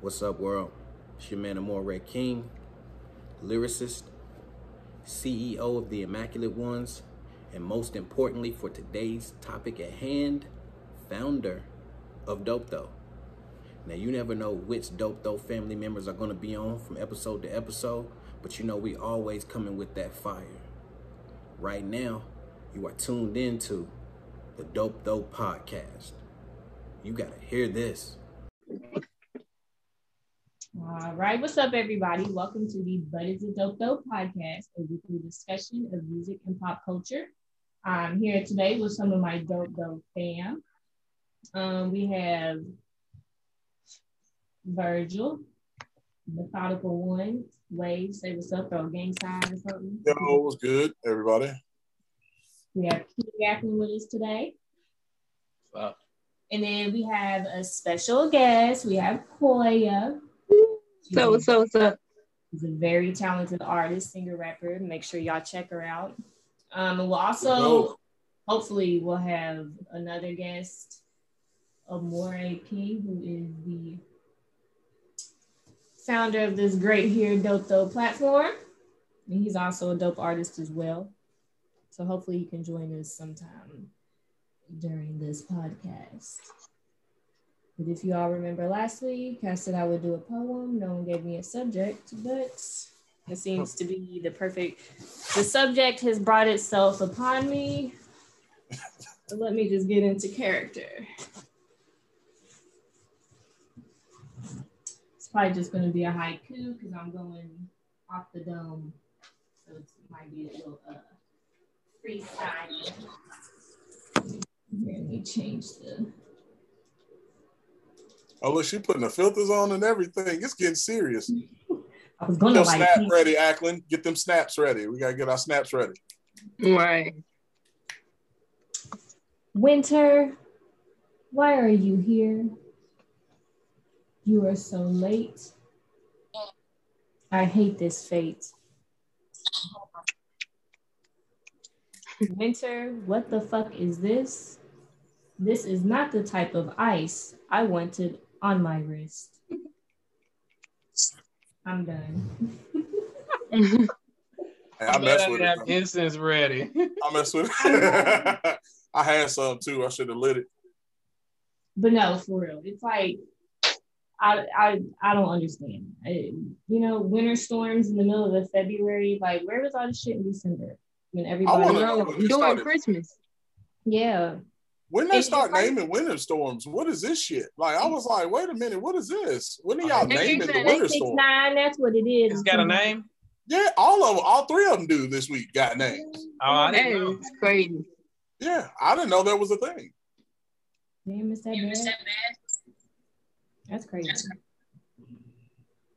What's up, world? It's your man, Amoré King, lyricist, CEO of the Immaculate Ones, and most importantly for today's topic at hand, founder of Dope Tho. Now, you never know which Dope Tho family members are going to be on from episode to episode, but you know we always coming with that fire. Right now, you are tuned into the Dope Tho podcast. You got to hear this. All right, what's up, everybody? Welcome to the But Is It Dope Tho podcast, a weekly discussion of music and pop culture. I'm here today with some of my Dope Tho fam. We have Virgil, Methodical One, Wave, say what's up, throw gang sign or something. Yo, what's good, everybody? We have Keith Gaffney with us today. Wow. And then we have a special guest. We have Koya. What's up? She's a very talented artist, singer, rapper. Make sure y'all check her out. And we'll also, hopefully, we'll have another guest, Amoré King, who is the founder of this great here Dope Tho platform. And he's also a dope artist as well. So hopefully you can join us sometime during this podcast. But if you all remember last week, I said I would do a poem. No one gave me a subject, but it seems to be the subject has brought itself upon me. So let me just get into character. It's probably just going to be a haiku because I'm going off the dome. So it might be a little freestyle. Let me change the... Oh, look, she's putting the filters on and everything. It's getting serious. I was going to like... Snap ready, Ackland. Get them snaps ready. We got to get our snaps ready. Right. Winter, why are you here? You are so late. I hate this fate. Winter, what the fuck is this? This is not the type of ice I wanted on my wrist. I'm done. Hey, I messed with it. Incense ready. I messed with it. I had some too. I should have lit it. But no, for real. It's like, I don't understand. Winter storms in the middle of February. Like, where was all this shit in December? When everybody was doing Christmas. Yeah. When they start naming winter storms, what is this shit? Like, I was like, wait a minute, what is this? When are y'all naming the winter storm? 6ix9ine, that's what it is. It's got a name? Yeah, all three of them do this week got names. Oh, I didn't know. It's crazy. Yeah, I didn't know that was a thing. Damn, is that bad? That's crazy.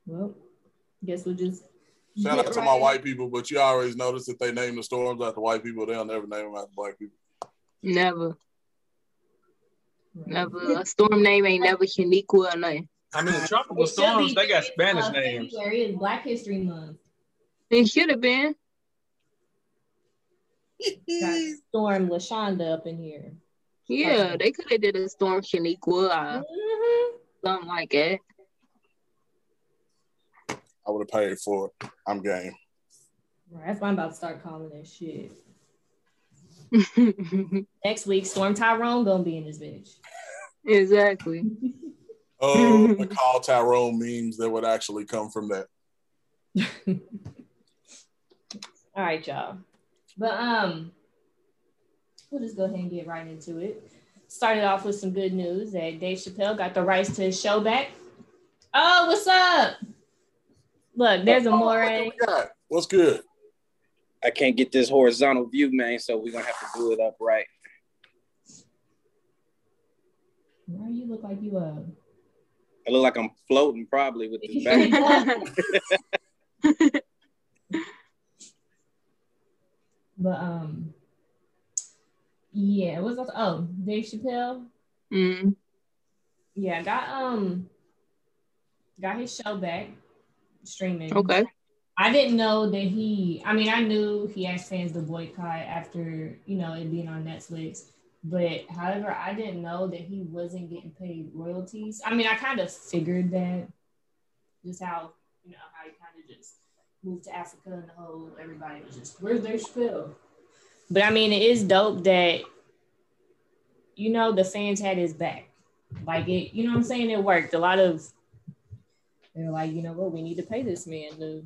Well, guess we'll just... Shout out to my white people, but you always notice that they name the storms after white people. They'll never name them after black people. Never. Right. Never. A storm name ain't never unique or nothing. I mean, the tropical storms, they got Spanish names. February is Black History Month. It should have been. Got Storm LaShonda up in here. Yeah, okay. They could have did a storm Shaniqua, something like that. I would have paid for it. I'm game. Right, that's why I'm about to start calling that shit. Next week, Storm Tyrone gonna be in this bitch. Exactly. Oh, the call Tyrone memes that would actually come from that. All right, y'all. But we'll just go ahead and get right into it. Started off with some good news that Dave Chappelle got the rights to his show back. Oh, what's up? Look, there's Amoré. What's good? I can't get this horizontal view, man, so we're going to have to do it upright. Why do you look like you are? I look like I'm floating probably with this bag. But, yeah, what's that? Oh, Dave Chappelle? Mm-hmm. Yeah, got his show back. Streaming. Okay. I didn't know that I knew he asked fans to boycott after, it being on Netflix. But however, I didn't know that he wasn't getting paid royalties. I mean, I kind of figured that, just how, you know, how he kind of just moved to Africa and the whole, everybody was just, where's their spell? But I mean, it is dope that, you know, the fans had his back. Like, it, you know what I'm saying? It worked. A lot of, they're like, you know what, we need to pay this man. The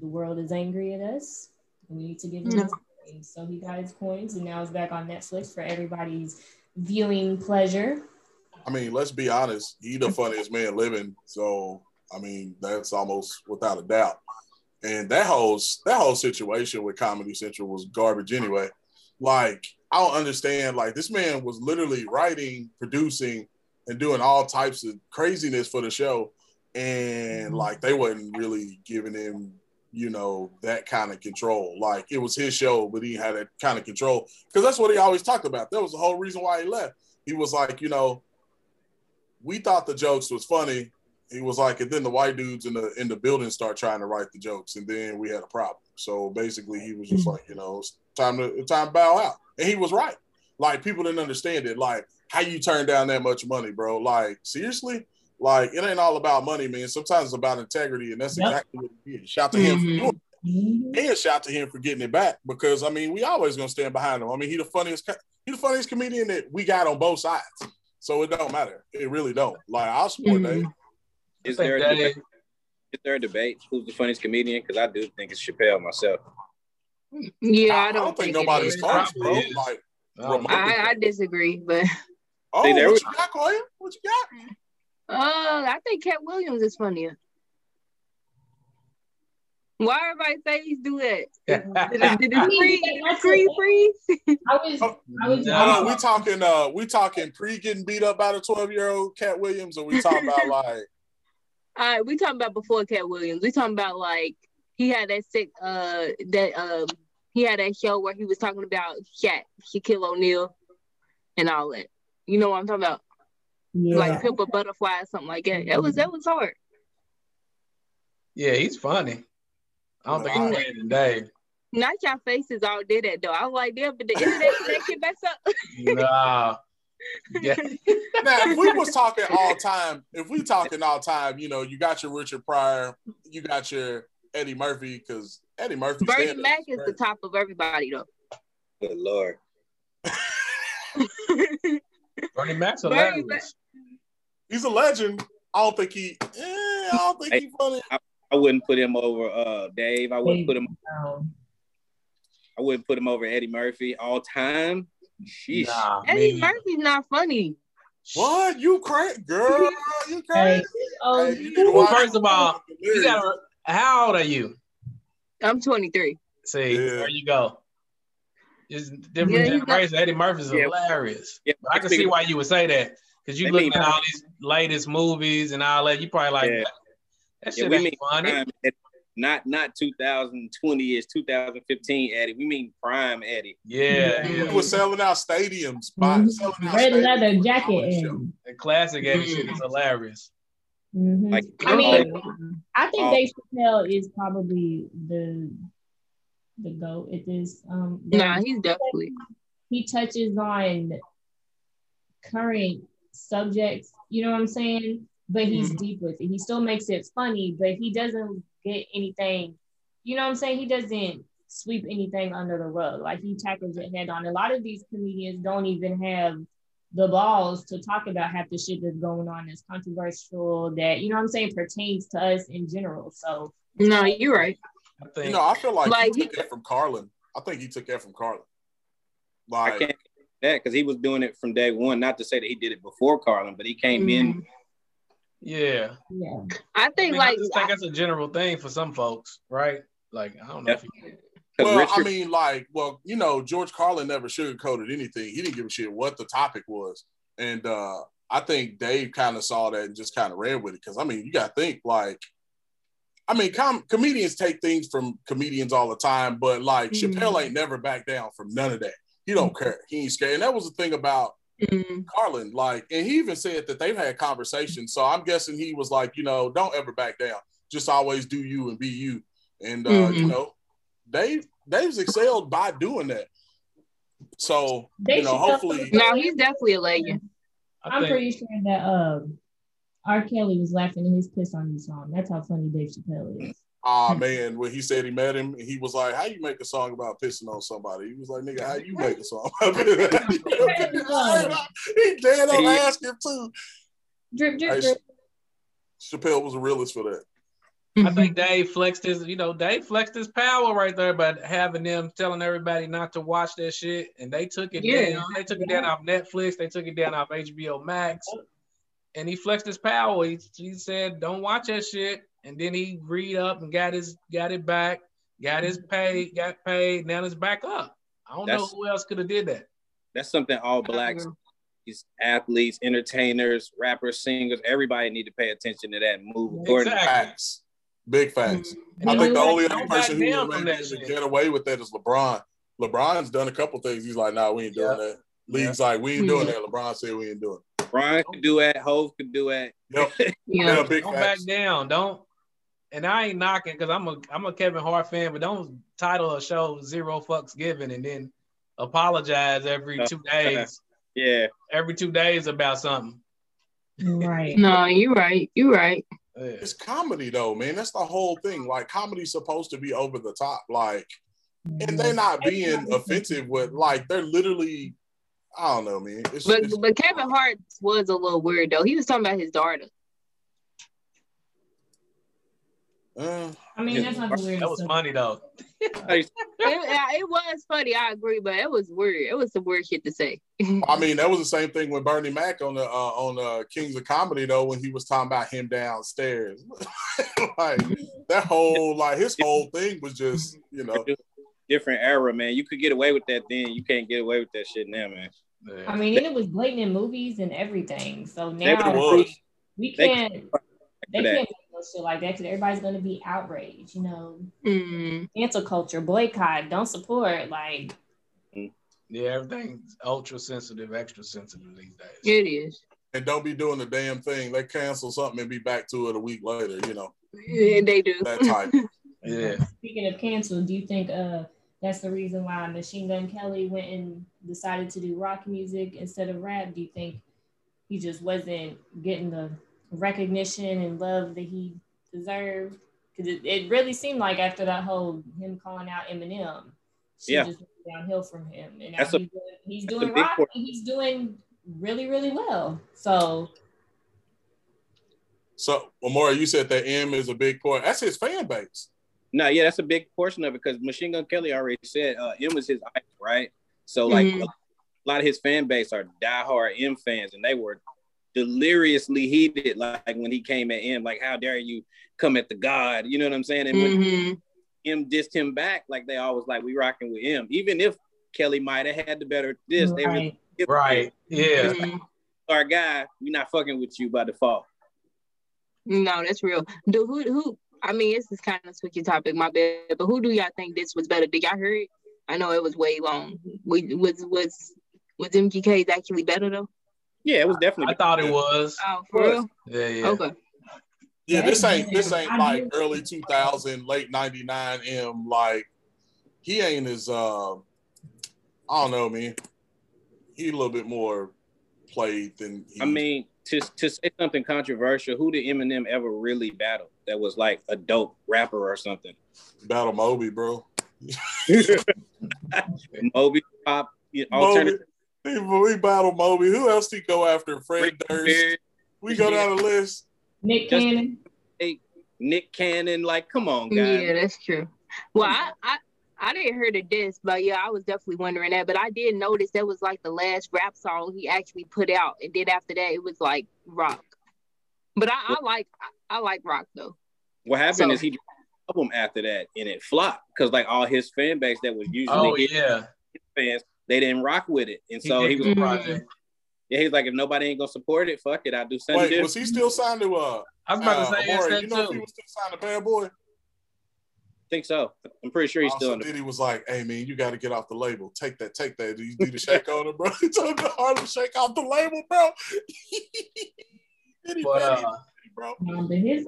world is angry at us. We need to give him his coins. So he got his coins, and now it's back on Netflix for everybody's viewing pleasure. I mean, let's be honest. He's the funniest man living. So, I mean, that's almost without a doubt. And that whole situation with Comedy Central was garbage anyway. Like, I don't understand. Like, this man was literally writing, producing, and doing all types of craziness for the show. And, like, they wasn't really giving him, you know, that kind of control. Like, it was his show, but he had that kind of control. Because that's what he always talked about. That was the whole reason why he left. He was like, you know, we thought the jokes was funny. He was like, and then the white dudes in the building start trying to write the jokes, and then we had a problem. So basically, he was just like, you know, it's time to bow out. And he was right. Like, people didn't understand it. Like, how you turn down that much money, bro? Like, seriously? Like, it ain't all about money, man. Sometimes it's about integrity, and that's exactly what it is. Shout to him for doing it, and shout to him for getting it back. Because I mean, we always gonna stand behind him. I mean, he the funniest comedian that we got on both sides. So it don't matter. It really don't. Like, I'll support that. Is there a debate? Who's the funniest comedian? Because I do think it's Chappelle myself. Yeah, I don't think nobody's close, bro. Like, I disagree, but what you got, Koya? What you got? I think Kat Williams is funnier. Why everybody say he's do that? Did it freeze? We talking pre getting beat up by the 12-year-old Kat Williams, or we talking about like? All right, we talking about before Cat Williams. We talking about like he had that he had that show where he was talking about Shaquille O'Neal and all that. You know what I'm talking about? Yeah. Like Pimp a Butterfly or something like that. That was hard. Yeah, he's funny. I don't think he's playing today. Not y'all faces all did that though. I was like, yeah, but the internet that shit mess up. Nah. Yeah. Now, if we talking all time, you know, you got your Richard Pryor, you got your Eddie Murphy, because Eddie Murphy. Bernie Mac is the top of everybody, though. Good Lord. Bernie Mac's a legend. He's a legend. I don't think he's funny. I wouldn't put him over Dave. I wouldn't put him over Eddie Murphy all time. Sheesh. Nah, Eddie Murphy's not funny. What? You crazy, girl? You crazy? Well, first of all, how old are you? I'm 23. See, there you go. It's different generations. Eddie Murphy's hilarious. Yeah. I can see why you would say that, because you looking at all these latest movies and all that. You probably like that shit ain't funny. Not 2020 is 2015 Eddie. We mean prime Eddie. Yeah. He was selling out stadiums. Red leather jacket. The classic Eddie shit is hilarious. Mm-hmm. Like, I mean, I think Dave Chappelle is probably the GOAT at this. He's definitely. He touches on current subjects, you know what I'm saying? But he's deep with it. He still makes it funny, but he doesn't get anything, you know what I'm saying? He doesn't sweep anything under the rug. Like, he tackles it head on. A lot of these comedians don't even have the balls to talk about half the shit that's going on that's controversial, that, you know what I'm saying, pertains to us in general. So no, you're right. I feel like he took that from Carlin. I think he took that from Carlin. Like, I can't do that, because he was doing it from day one. Not to say that he did it before Carlin, but he came in. Yeah. I think that's a general thing for some folks, right? Like, I don't know if you can. Well, Richard, I mean, like, well, you know, George Carlin never sugarcoated anything. He didn't give a shit what the topic was. And I think Dave kind of saw that and just kind of ran with it. Because, I mean, you got to think, like, I mean, comedians take things from comedians all the time, but, like, Chappelle ain't never back down from none of that. He don't care. He ain't scared. And that was the thing about Carlin, like, and he even said that they've had conversations. So I'm guessing he was like, you know, don't ever back down. Just always do you and be you. And, you know, Dave's excelled by doing that. So, you know, hopefully. No, he's definitely a legend. I'm pretty sure that R. Kelly was laughing in his piss on you song. That's how funny Dave Chappelle is. Ah, man, when he said he met him, he was like, how you make a song about pissing on somebody? He was like, nigga, how you make a song about pissing? He dead on ask him too. Drip, drip, drip. Chappelle was a realist for that. I think Dave flexed his, you know, Dave flexed his power right there by having them telling everybody not to watch that shit. And they took it down. They took it down off Netflix. They took it down off HBO Max. And he flexed his power. He said, don't watch that shit. And then he read up and got it paid. Now it's back up. I don't know who else could have did that. That's something all Blacks, athletes, entertainers, rappers, singers, everybody need to pay attention to that move. Exactly. Facts. Big facts. Mm-hmm. I think the only other person who can get away with that is LeBron. LeBron's done a couple things. He's like, nah, we ain't doing that. League's like, we ain't doing that. LeBron said we ain't doing it. LeBron could do that. Hov could do that. Yep. Big don't facts. Back down. Don't. And I ain't knocking because I'm a Kevin Hart fan, but don't title a show Zero Fucks Given and then apologize every 2 days. Yeah. Every 2 days about something. Right. No, you're right. You're right. It's comedy though, man. That's the whole thing. Like, comedy's supposed to be over the top. Like, and they're not being offensive with, like, they're literally, I don't know, man. But Kevin Hart was a little weird though. He was talking about his daughter. I mean, that's not weird. That was funny though. It was funny, I agree, but it was weird. It was some weird shit to say. I mean, that was the same thing with Bernie Mac on the Kings of Comedy though, when he was talking about him downstairs. Like that whole, like his whole thing was just, you know, different era, man. You could get away with that then. You can't get away with that shit now, man. I mean, and it was blatant in movies and everything. So now we can't. They can't. Shit like that because everybody's going to be outraged, you know. Cancel culture, boycott, don't support, like, yeah, everything's ultra sensitive, extra sensitive these days. It is. And don't be doing the damn thing. They cancel something and be back to it a week later, you know. Yeah, they do that type. Yeah. Speaking of cancel, do you think that's the reason why Machine Gun Kelly went and decided to do rock music instead of rap? Do you think he just wasn't getting the recognition and love that he deserved? Because it really seemed like after that whole him calling out Eminem, just went downhill from him. And now he's doing rock and he's doing really, really well. So Amoré, you said that M is a big portion. That's his fan base. No, yeah, that's a big portion of it because Machine Gun Kelly already said M was his idol, right? So like a lot of his fan base are diehard M fans, and they were deliriously heated, like when he came at him, like, how dare you come at the God, you know what I'm saying? And when him dissed him back, like they always like, we rocking with him, even if Kelly might have had the better diss. Like, our guy, we not fucking with you by default. No, that's real. Dude, who? I mean, this is kind of a switchy topic, my bad. But who do y'all think this was better? Did y'all hear it? I know it was way long. Was MGK's actually better though? Yeah, it was definitely. I thought it was. Oh, for real? Yeah. Okay. Yeah, this ain't like early 2000, late 99 M. Like, he ain't as I don't know, man. He a little bit more played than. I mean, to say something controversial, who did Eminem ever really battle that was like a dope rapper or something? Battle Moby, bro. Moby pop, alternative. We battle Moby. Who else did he go after? Fred Durst. We go down the list. Nick Cannon. Hey, Nick Cannon. Like, come on, guys. Yeah, that's true. Well, I didn't hear the diss, but yeah, I was definitely wondering that. But I did notice that was like the last rap song he actually put out, and then after that, it was like rock. But I like rock though. What happened is he did an album after that, and it flopped because like all his fan base that was usually his fans. They didn't rock with it. And so he was a project. Yeah, he was like, if nobody ain't gonna support it, fuck it, I'll do something different. Was he still signed to I was about to say Amoré, you know if he was still signed to Bad Boy? I think so. I'm pretty sure he's still in it. Diddy was like, hey man, you gotta get off the label. Take that. You need to shake on him, bro. He told Harlem shake off the label, bro. Diddy, bro. But his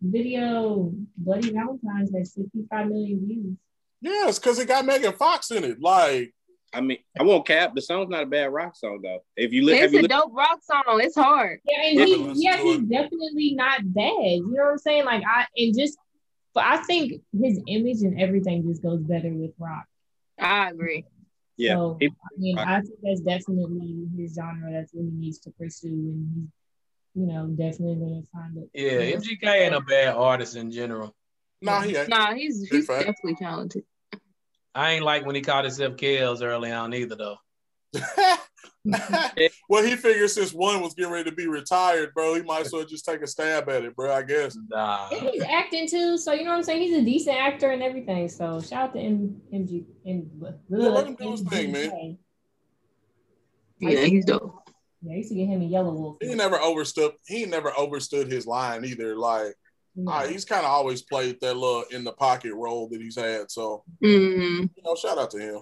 video, Bloody Valentine's, had 65 million views. Yeah, it's because it got Megan Fox in it. Like, I mean, I won't cap. The song's not a bad rock song though. If you look, it's a dope rock song. It's hard. Yeah, and he's definitely not bad. You know what I'm saying? Like I think his image and everything just goes better with rock. I agree. Yeah, so, I think that's definitely his genre. That's what he needs to pursue, and he's, definitely gonna find it. Yeah, MGK ain't a bad artist in general. Nah, he ain't. Nah, he's definitely talented. I ain't like when he called himself Kells early on either, though. Well, he figured since one was getting ready to be retired, bro, he might as well just take a stab at it, bro, I guess. Nah. And he's acting, too, so you know what I'm saying? He's a decent actor and everything, so shout out to MG. Let him do his thing, man. Yeah, he's dope. Yeah, I used to get him a Yellow Wolf. He never overstood his line either, like. No. He's kind of always played that little in the pocket role that he's had. So, shout out to him.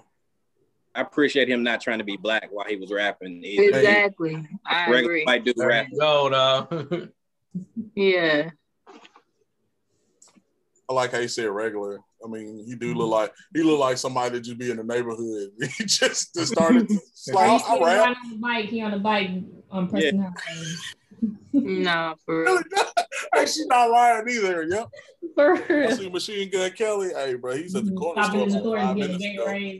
I appreciate him not trying to be black while he was rapping. Either. Exactly. I agree. White dude rap. Gold, yeah. I like how he said regular. I mean, he looked like somebody that just be in the neighborhood. He just started to slide. He on the bike on pressing her. Nah, for real. Hey, she's not lying either, yo. For real. I see Machine Gun Kelly. Hey, bro, he's at the corner store for 5 minutes ago.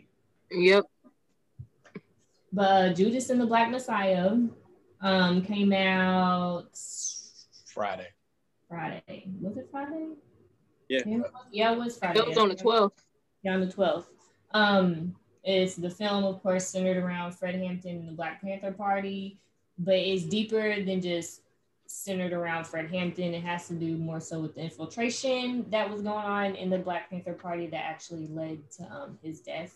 Yep. But Judas and the Black Messiah came out Friday. Was it Friday? Yeah, it was Friday. It was on the 12th. Yeah, on the 12th. It's the film, of course, centered around Fred Hampton and the Black Panther Party. But it's deeper than just centered around Fred Hampton. It has to do more so with the infiltration that was going on in the Black Panther Party that actually led to his death,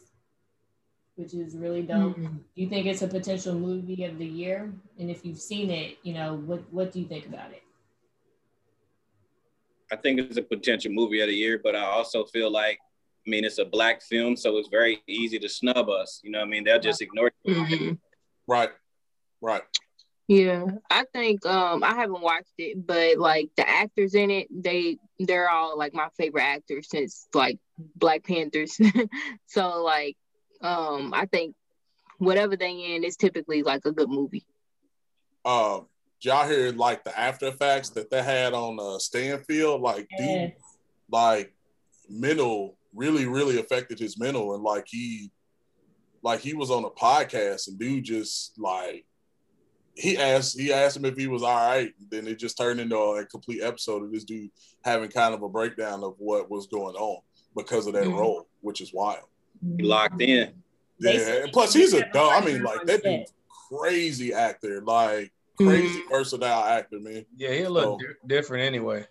which is really dope. Mm-hmm. You think it's a potential movie of the year? And if you've seen it, what do you think about it? I think it's a potential movie of the year, but I also feel like, it's a black film, so it's very easy to snub us. You know what I mean? They'll just ignore it. Mm-hmm. Right. Yeah, I think I haven't watched it, but like the actors in it, they're all like my favorite actors since like Black Panthers. So like I think whatever they in is typically like a good movie. Y'all hear like the after effects that they had on Stanfield, like yes. Deep, like mental really affected his mental, and like he was on a podcast and dude just like. He asked him if he was all right. Then it just turned into a complete episode of this dude having kind of a breakdown of what was going on because of that role, which is wild. He locked in. Yeah, and plus he's a dog. That dude's crazy actor, like crazy versatile actor, man. Yeah, he looked different anyway.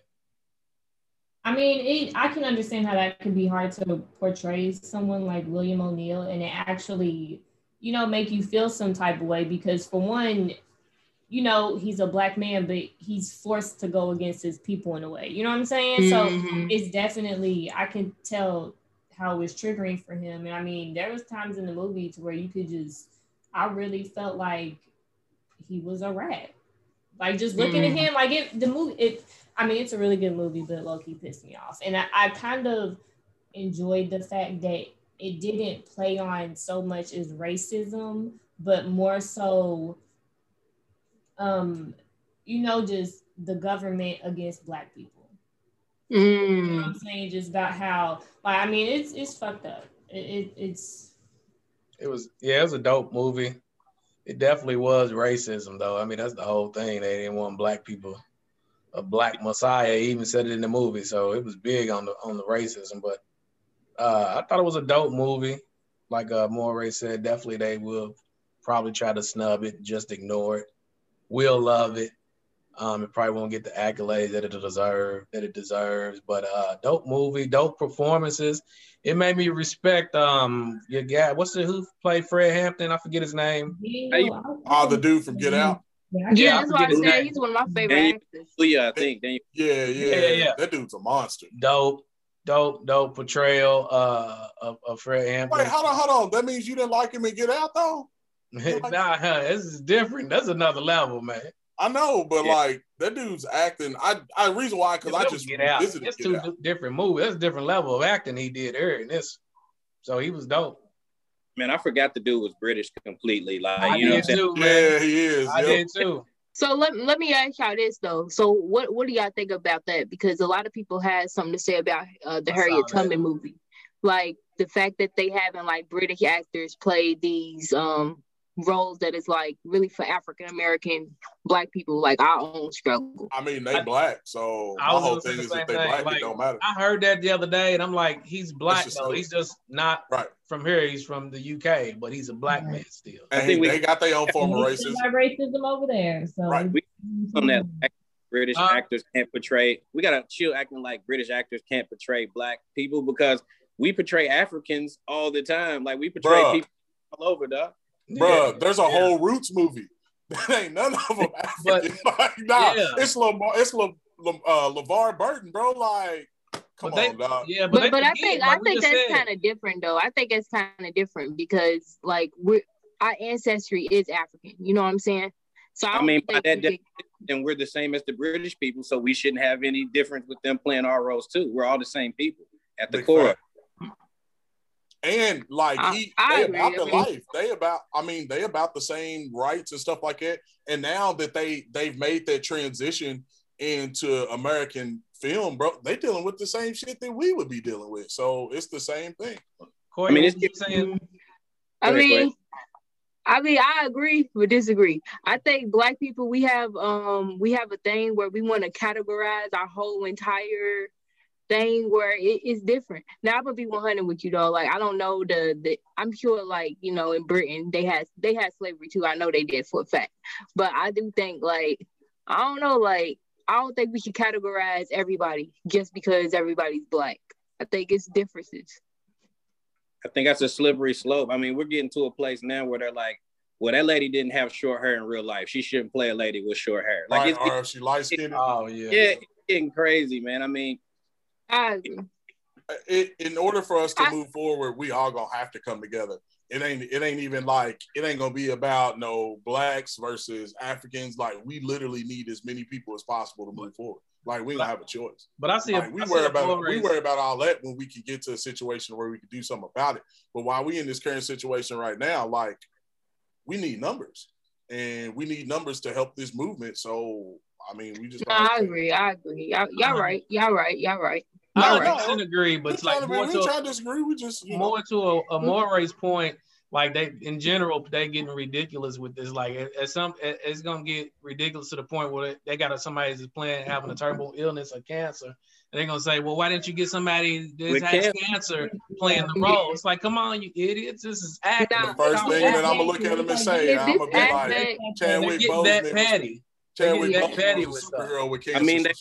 I can understand how that could be hard to portray someone like William O'Neill, and it actually, make you feel some type of way because for one, he's a black man, but he's forced to go against his people in a way. You know what I'm saying? Mm-hmm. So it's definitely, I can tell how it was triggering for him. And there was times in the movie to where you could just, I really felt like he was a rat. Like just looking at him, like it's a really good movie, but low-key pissed me off. And I kind of enjoyed the fact that it didn't play on so much as racism, but more so, just the government against black people. You know what I'm saying? Just about how, it's fucked up. It was a dope movie. It definitely was racism though. That's the whole thing. They didn't want black people. A black messiah even said it in the movie. So it was big on the racism, but I thought it was a dope movie. Like Amoré said, definitely they will probably try to snub it, just ignore it. We'll love it. It probably won't get the accolades that it deserves. But dope movie, dope performances. It made me respect your guy. Who played Fred Hampton? I forget his name. The dude from Get Out. Yeah, that's why I said he's one of my favorite actors. Yeah, I think. Yeah. That dude's a monster. Dope portrayal of Fred Hampton. Wait, hold on. That means you didn't like him and Get Out though? This is different. That's another level, man. I know, but that dude's acting. I reason why because I just Get Out. It's two different movies. That's a different level of acting he did there in this. So he was dope. Man, I forgot the dude was British completely. Like, you know what I'm saying? Yeah, he is. I did too. So let me ask y'all this though. So what do y'all think about that? Because a lot of people had something to say about the Harriet Tubman movie, like the fact that they haven't like British actors play these roles that is like really for African American Black people, like our own struggle. I mean, they Black, so my whole thing is if they Black, like, it don't matter. I heard that the other day, and I'm like, he's Black though. He's just not right from here. He's from the UK, but he's a Black man still. And they got their own form of racism. Racism over there, so right. We on that. British actors can't portray. We gotta chill acting like British actors can't portray Black people because we portray Africans all the time. Like we portray people all over, dog. Bro, there's a whole Roots movie. That ain't none of them African. But, like, nah, it's LeVar Burton, bro. Like, come on, dog. Yeah, but I think that's kind of different, though. I think it's kind of different because, like, our ancestry is African. You know what I'm saying? So I mean, by that definition, we're the same as the British people, so we shouldn't have any difference with them playing our roles too. We're all the same people at the core. And like they about the same rights and stuff like that. And now that they've made that transition into American film, bro, they dealing with the same shit that we would be dealing with. So it's the same thing. Koya, I mean, I agree but disagree. I think Black people, we have a thing where we want to categorize our whole entire thing where it's different. Now I'm gonna be 100 with you though. Like I don't know I'm sure like, you know, in Britain they had slavery too. I know they did for a fact. But I do think like, I don't know, like I don't think we should categorize everybody just because everybody's Black. I think it's differences. I think that's a slippery slope. I mean, we're getting to a place now where they're like, well, that lady didn't have short hair in real life. She shouldn't play a lady with short hair. Like or if she light skinned. Oh yeah. Yeah, it's getting crazy, man. I mean, in order for us to move forward, we all gonna have to come together. It ain't even like it ain't gonna be about no Blacks versus Africans. Like we literally need as many people as possible to move forward. Like we don't have a choice. But I see like, we worry about all that when we can get to a situation where we can do something about it. But while we in this current situation right now, like we need numbers, and we need numbers to help this movement. So I mean, we just. No, I agree. Y'all right. I don't agree, but it's like more to disagree. We just more to Amore's point. Like they, in general, they getting ridiculous with this. Like it's gonna get ridiculous to the point where they got somebody that's having a terrible illness or cancer, and they're gonna say, "Well, why didn't you get somebody that has cancer playing the role?" It's like, come on, you idiots! This is acting. The first thing that I'm gonna look at them and say, I'm gonna be like, Chadwick Boseman. That patty. I mean, they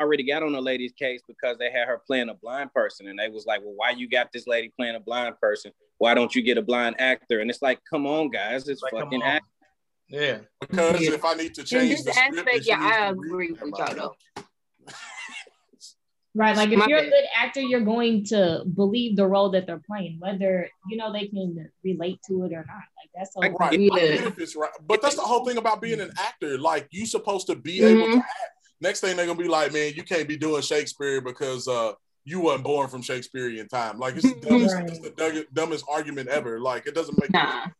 already got on the lady's case because they had her playing a blind person, and they was like, "Well, why you got this lady playing a blind person? Why don't you get a blind actor?" And it's like, "Come on, guys, it's like, fucking acting." Yeah, because if I need to change the aspect, yeah, I agree with y'all though. Right, like if you're a good actor, you're going to believe the role that they're playing, whether you know they can relate to it or not. Like that's all right. Right. But that's the whole thing about being an actor. Like you're supposed to be able to act. Next thing they're gonna be like, man, you can't be doing Shakespeare because you weren't born from Shakespearean time. Like it's the dumbest, it's the dumbest argument ever. Like it doesn't make sense.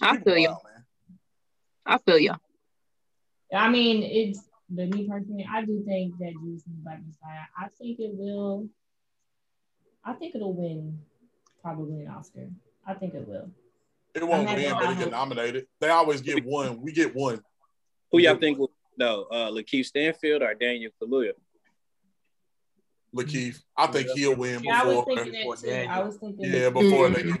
I feel you. I mean, it's. But me personally, I do think that Judas and the Black Messiah, I think it'll win probably an Oscar. I think it will. It won't win, but it get nominated. They always get one. We get one. Who y'all think will no? Lakeith Stanfield or Daniel Kaluuya? Lakeith. I think he'll win before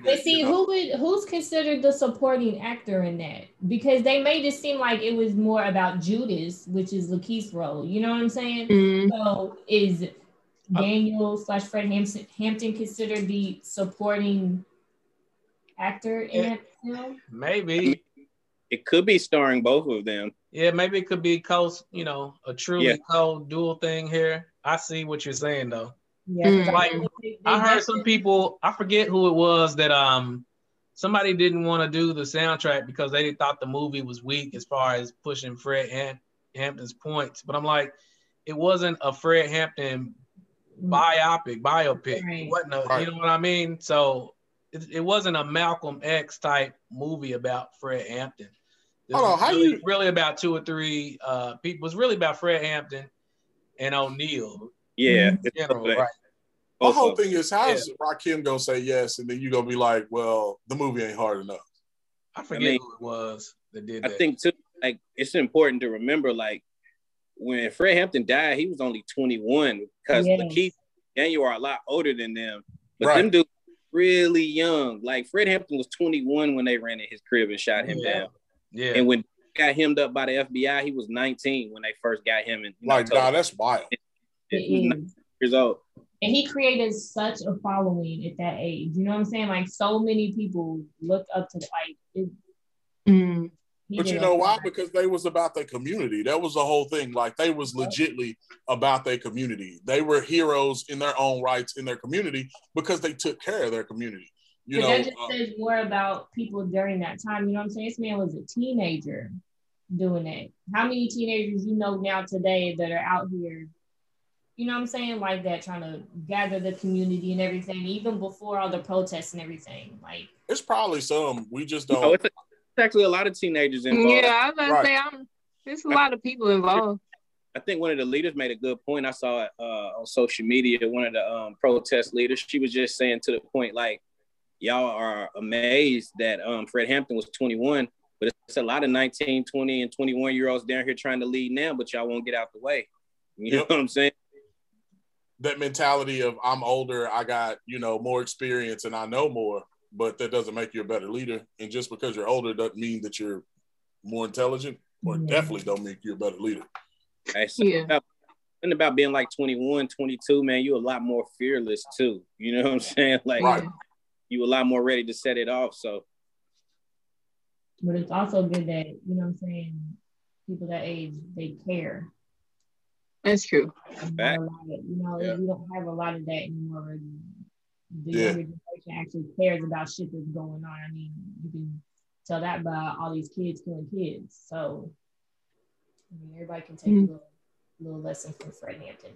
But see, who's considered the supporting actor in that? Because they made it seem like it was more about Judas, which is Lakeith's role. You know what I'm saying? Mm. So is Daniel / Fred Hampton considered the supporting actor in that film? Maybe. It could be starring both of them. Yeah, maybe it could be a truly dual thing here. I see what you're saying though. Yeah. Like I heard some people, I forget who it was that somebody didn't want to do the soundtrack because they thought the movie was weak as far as pushing Fred Hampton's points. But I'm like, it wasn't a Fred Hampton biopic. It wasn't you know what I mean? So it wasn't a Malcolm X type movie about Fred Hampton. Really about two or three people. It was really about Fred Hampton and O'Neal. Yeah. Right. My whole thing is, how is Rakim going to say yes, and then you're going to be like, well, the movie ain't hard enough? I forget who it was that did that. I think, too, like, it's important to remember, like, when Fred Hampton died, he was only 21, because Lakeith and Daniel are a lot older than them. But them dudes really young. Like, Fred Hampton was 21 when they ran in his crib and shot him down. Yeah. And when they got hemmed up by the FBI, he was 19 when they first got him. And, like, nah, that's wild. He was 19 years old. And he created such a following at that age. You know what I'm saying? Like, so many people look up to the, like, but you know why? Because they was about their community. That was the whole thing. Like, they was legitly about their community. They were heroes in their own rights in their community because they took care of their community. You know, that just says more about people during that time. You know what I'm saying? This man was a teenager doing that. How many teenagers you know now today that are out here, you know what I'm saying, like that, trying to gather the community and everything, even before all the protests and everything? Like, it's probably some. We just don't. No, it's actually a lot of teenagers involved. Yeah, I was gonna say, there's a lot of people involved. I think one of the leaders made a good point. I saw it on social media. One of the protest leaders, she was just saying to the point, like, y'all are amazed that Fred Hampton was 21, but it's a lot of 19, 20, and 21-year-olds down here trying to lead now, but y'all won't get out the way. You know what I'm saying? That mentality of, I'm older, I got, you know, more experience and I know more, but that doesn't make you a better leader. And just because you're older doesn't mean that you're more intelligent, or definitely don't make you a better leader. Something about being like 21, 22, man, you're a lot more fearless too. You know what I'm saying? Like, you a lot more ready to set it off, so. But it's also good that, you know what I'm saying, people that age, they care. That's true. You don't have a lot of that anymore. The younger generation actually cares about shit that's going on. I mean, you can tell that by all these kids killing kids. So, I mean, everybody can take a little lesson from Fred Hampton.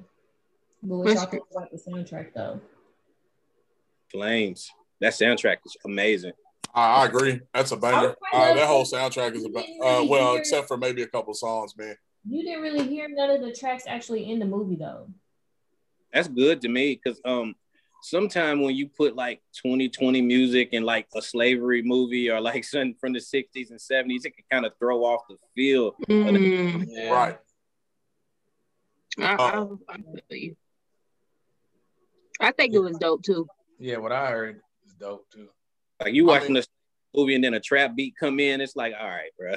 But what y'all think about the soundtrack, though? Flames. That soundtrack is amazing. I agree. That's a banger. That whole soundtrack is about, except for maybe a couple songs, man. You didn't really hear none of the tracks actually in the movie, though. That's good to me, because sometime when you put like 2020 music and like a slavery movie or like something from the 60s and 70s, it can kind of throw off the feel. Right. I think it was dope, too. Yeah, what I heard is dope, too. Like, you watching this movie and then a trap beat come in, it's like, all right, bro.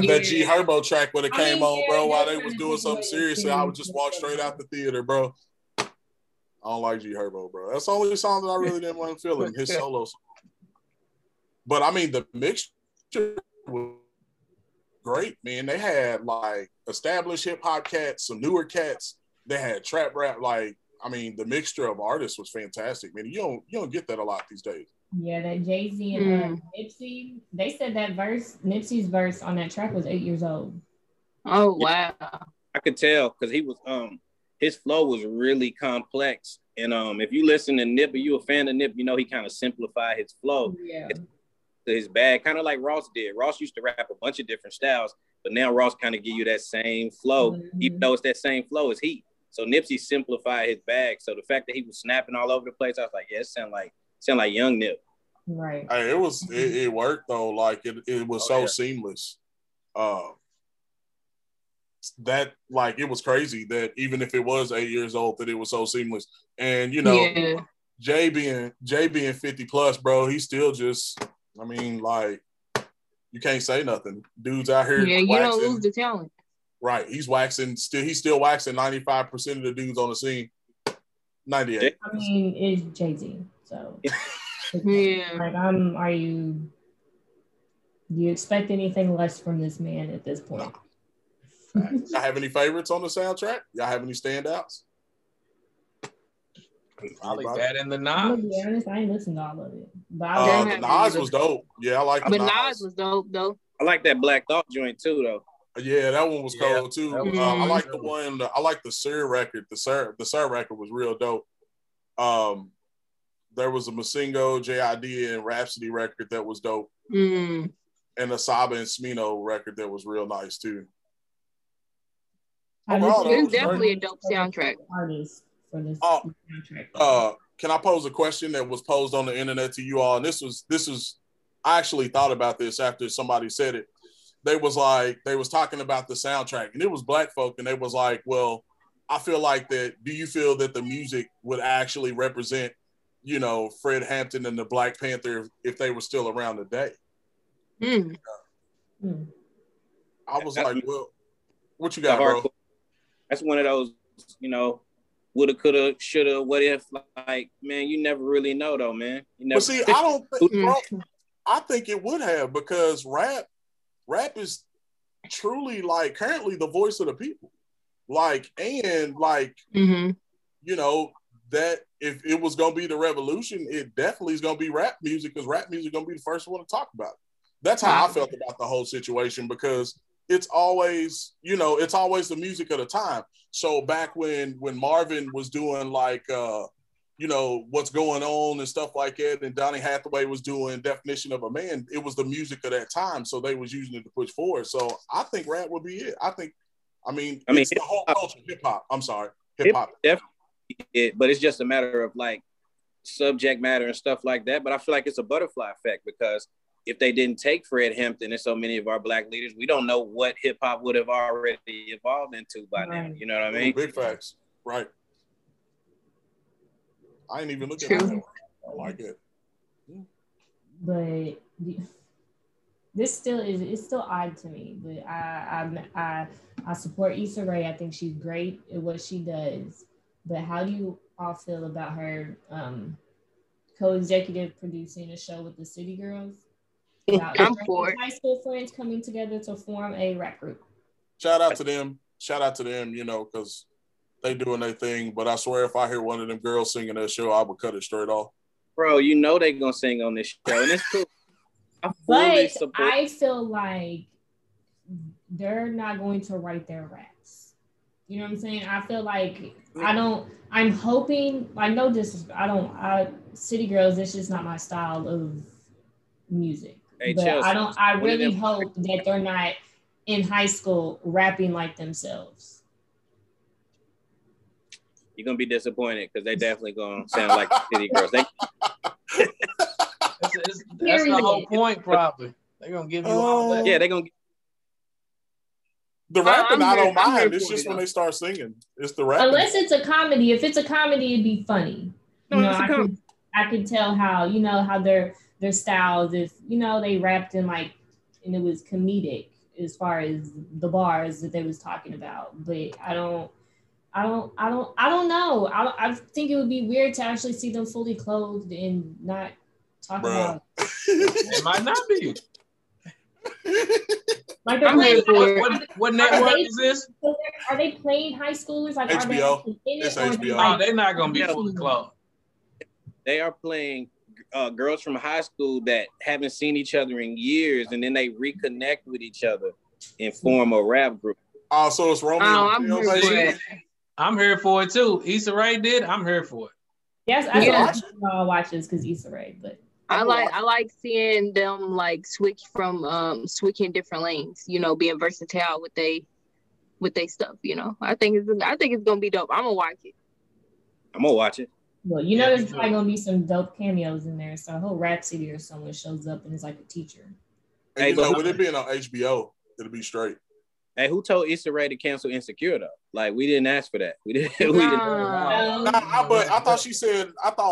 That G Herbo track when it came on, bro, while they was doing something seriously, I would just walk straight out the theater, bro. I don't like G Herbo, bro. That's the only song that I really didn't want to feel in his solo song. But I mean, the mixture was great, man. They had like established hip hop cats, some newer cats. They had trap rap. Like, I mean, the mixture of artists was fantastic, man. You don't get that a lot these days. Yeah, that Jay-Z and Nipsey, they said that verse, Nipsey's verse on that track was 8 years old. Oh, wow. I could tell, because he was, his flow was really complex. And if you listen to Nip, or you a fan of Nip, you know he kind of simplified his flow. Yeah. His bag, kind of like Ross did. Ross used to rap a bunch of different styles, but now Ross kind of give you that same flow, even though it's that same flow as Heat. So Nipsey simplified his bag. So the fact that he was snapping all over the place, I was like, yeah, it sound like young Nip. Right. Hey, it worked though. Like it was seamless. That like it was crazy that even if it was 8 years old, that it was so seamless. And you know, Jay being 50 plus, bro, he's still just, I mean, like, you can't say nothing. Dude's out here. Yeah, you don't lose the talent. Right. He's still waxing 95% of the dudes on the scene. 98. I mean, it's Jay-Z. So, like, do you expect anything less from this man at this point? No. Y'all have any favorites on the soundtrack? Y'all have any standouts? Probably that and the Nas. I'm gonna be honest, I ain't listened to all of it. But the Nas was dope. Yeah, I like the Nas. But Nas was dope, though. I like that Black Thought joint, too, though. Yeah, that one was cold, too. I like the one, I like the Sir record. The Sir record was real dope. there was a Masingo, J.I.D. and Rhapsody record that was dope. Mm. And a Saba and Smino record that was real nice too. It's definitely a dope soundtrack. Can I pose a question that was posed on the internet to you all? And this was I actually thought about this after somebody said it. They was talking about the soundtrack, and it was black folk, and they was like, well, I feel like that, do you feel that the music would actually represent, you know, Fred Hampton and the Black Panther if they were still around today? Mm. Yeah. Mm. I was like, well, what you got, bro? That's one of those, you know, woulda, coulda, shoulda, what if, like, man, you never really know though, man. You never. But see, I don't think, bro, I think it would have, because rap is truly, like, currently the voice of the people. Like, and like, mm-hmm. you know, that if it was going to be the revolution, it definitely is going to be rap music, because rap music is going to be the first one to talk about it. That's how I felt about the whole situation, because it's always, you know, it's always the music of the time. So back when Marvin was doing like, you know, What's Going On and stuff like that, and Donny Hathaway was doing Definition of a Man, it was the music of that time. So they was using it to push forward. So I think rap would be it. I mean it's the whole culture, hip-hop. I'm sorry, hip-hop. Definitely it, but it's just a matter of like subject matter and stuff like that. But I feel like it's a butterfly effect, because if they didn't take Fred Hampton and so many of our black leaders, we don't know what hip-hop would have already evolved into by now. You know what I mean? Big facts. Right. I ain't even looking at that one. I like it. But this still is, it's still odd to me, but I support Issa Rae. I think she's great at what she does. But how do you all feel about her co-executive producing a show with the City Girls? I'm for high school friends coming together to form a rap group. Shout out to them. Shout out to them, you know, because they doing their thing. But I swear if I hear one of them girls singing that show, I would cut it straight off. Bro, you know they gonna sing on this show. And it's cool. But I feel like they're not going to write their raps. You know what I'm saying? I feel like I'm hoping, like, no disrespect. City Girls, it's just not my style of music. Hey, but Chelsea, I really hope that they're not in high school rapping like themselves. You're gonna be disappointed, because they definitely gonna sound like City Girls. That's the whole point, probably. They're gonna give you all that. Yeah, they're gonna. The rapping, I don't mind. It's just when they start singing. It's the rapping. Unless it's a comedy. If it's a comedy, it'd be funny. No, I can tell how, you know, how their styles. If, you know, they rapped in like, and it was comedic as far as the bars that they was talking about. But I don't know. I think it would be weird to actually see them fully clothed and not. Bro. It might not be. Like, I'm here for it. What network is this? Are they playing high schoolers? Like, HBO. It's HBO. No, they're not going to be fully clothed. They are playing girls from high school that haven't seen each other in years, and then they reconnect with each other and form a rap group. Oh, so it's Romeo. Oh, I'm here for it. I'm here for it, too. Issa Rae did. I'm here for it. Yes, I watch this because Issa Rae, but... I like seeing them like switch from switching different lanes, you know, being versatile with they stuff, you know. I think it's gonna be dope. I'm gonna watch it. Well, you know, there's probably gonna be some dope cameos in there. So I hope Rhapsody or someone shows up and is like a teacher. Hey, you know, with it being on HBO, it'll be straight. Hey, who told Issa Rae to cancel Insecure though? Like, we didn't ask for that. We didn't. But I thought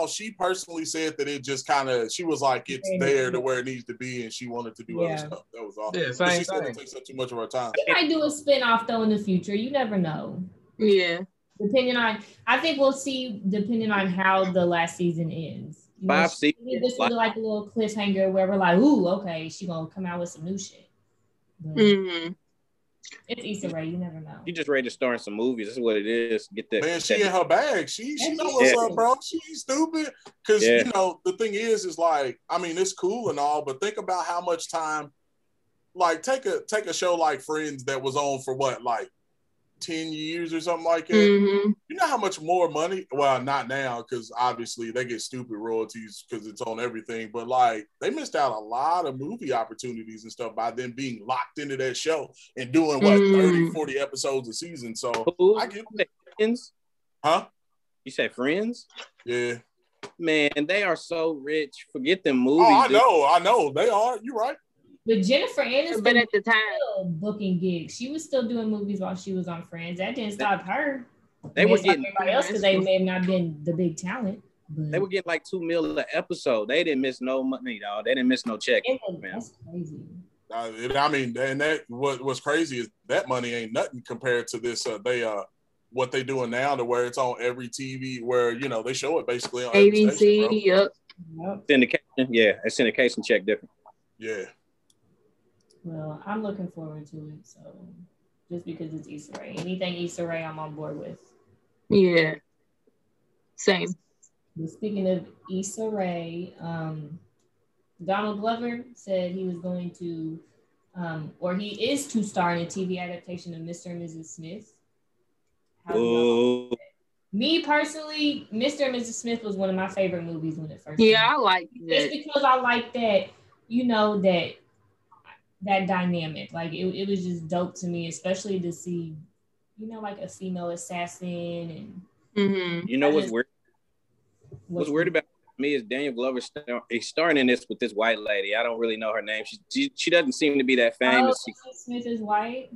she personally said that it just kind of, she was like, it's there to where it needs to be, and she wanted to do other stuff. That was all. Yeah, she said it takes up too much of her time. She might do a spinoff though in the future. You never know. Yeah. I think we'll see depending on how the last season ends. You know, 5 seasons. This will be like a little cliffhanger where we're like, ooh, okay, she gonna come out with some new shit. But, mm-hmm. It's Issa Rae. You never know. You just ready to star in some movies. That's what it is. Get that. Man, she in her bag. She know what's up, bro. She stupid. Because, you know, the thing is like, I mean, it's cool and all, but think about how much time, like, take a show like Friends that was on for what, like 10 years or something like that. Mm-hmm. You You know how much more money? Well, not now, because obviously they get stupid royalties because it's on everything. But like, they missed out a lot of movie opportunities and stuff by them being locked into that show and doing what 30, 40 episodes a season. So ooh, I get Friends. Huh? You said Friends? Yeah. Man, they are so rich. Forget them movies. Oh, I know. They are. You're right. But Jennifer Aniston been at the time still booking gigs. She was still doing movies while she was on Friends. That didn't stop her. They were getting everybody else because they may have not been the big talent. But they were getting like $2 million an episode. They didn't miss no money, dog. They didn't miss no check. That's crazy. I mean, and that what's crazy is that money ain't nothing compared to this. What they doing now to where it's on every TV, where you know they show it basically on ABC. Yep. Syndication, yeah, a syndication check different. Yeah. Well, I'm looking forward to it. So just because it's Issa Rae, anything Issa Rae, I'm on board with. Yeah, same. But speaking of Issa Rae, Donald Glover said he was going to, or he is to star in a TV adaptation of Mr. and Mrs. Smith. Me personally, Mr. and Mrs. Smith was one of my favorite movies when it first came. Yeah, I like that. It's because I like that, you know, that dynamic. Like it was just dope to me, especially to see, you know, like a female assassin and you know what's weird? What's weird about me is Daniel Glover starring in this with this white lady. I don't really know her name. She doesn't seem to be that famous. Oh, Mrs. Smith is white.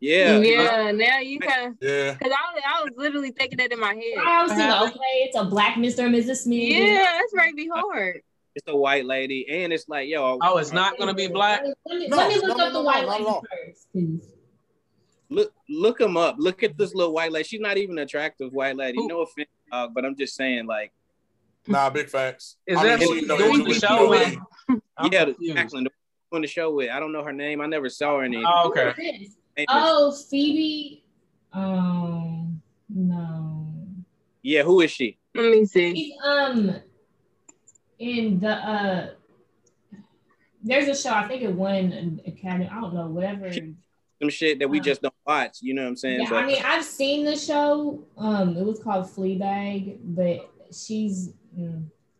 Yeah. Yeah. Now you kind of. Yeah. Because I was literally thinking that in my head. I was thinking, okay, it's a black Mr. and Mrs. Smith. Yeah, that's right. Be hard. It's a white lady, and it's like, yo. Oh, it's not gonna be black. Let me look up the white lady first. Look him up. Look at this little white lady. She's not even an attractive white lady. Ooh. No offense, but I'm just saying, like. Nah, big facts. Is that doing the show with? Yeah, Jacqueline, doing the show with. I don't know her name. I never saw her name. Oh, okay. Oh, Phoebe. No. Yeah, who is she? Let me see. She's in the there's a show, I think it won an Academy, I don't know, whatever. Some shit that we just don't watch, you know what I'm saying? Yeah, but I mean, I've seen the show. It was called Fleabag, but she's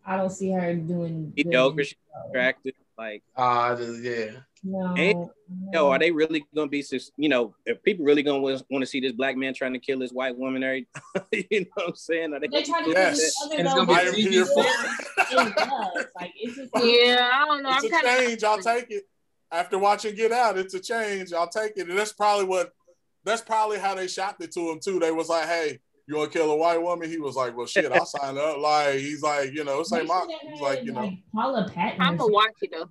I don't see her doing mediocre. She's attractive, like yeah. No. And, yo, are they really gonna be? You know, if people really gonna want to see this black man trying to kill this white woman, you know what I'm saying? Are they trying to Yeah, I don't know. It's a change. I'll take it. After watching Get Out, it's a change. I'll take it, and that's probably how they shot it to him too. They was like, "Hey, you want to kill a white woman?" He was like, "Well, shit, I'll sign up." Like he's like, you know, it's like my, he's like, you know, Paula Patton. I'm gonna watch it though.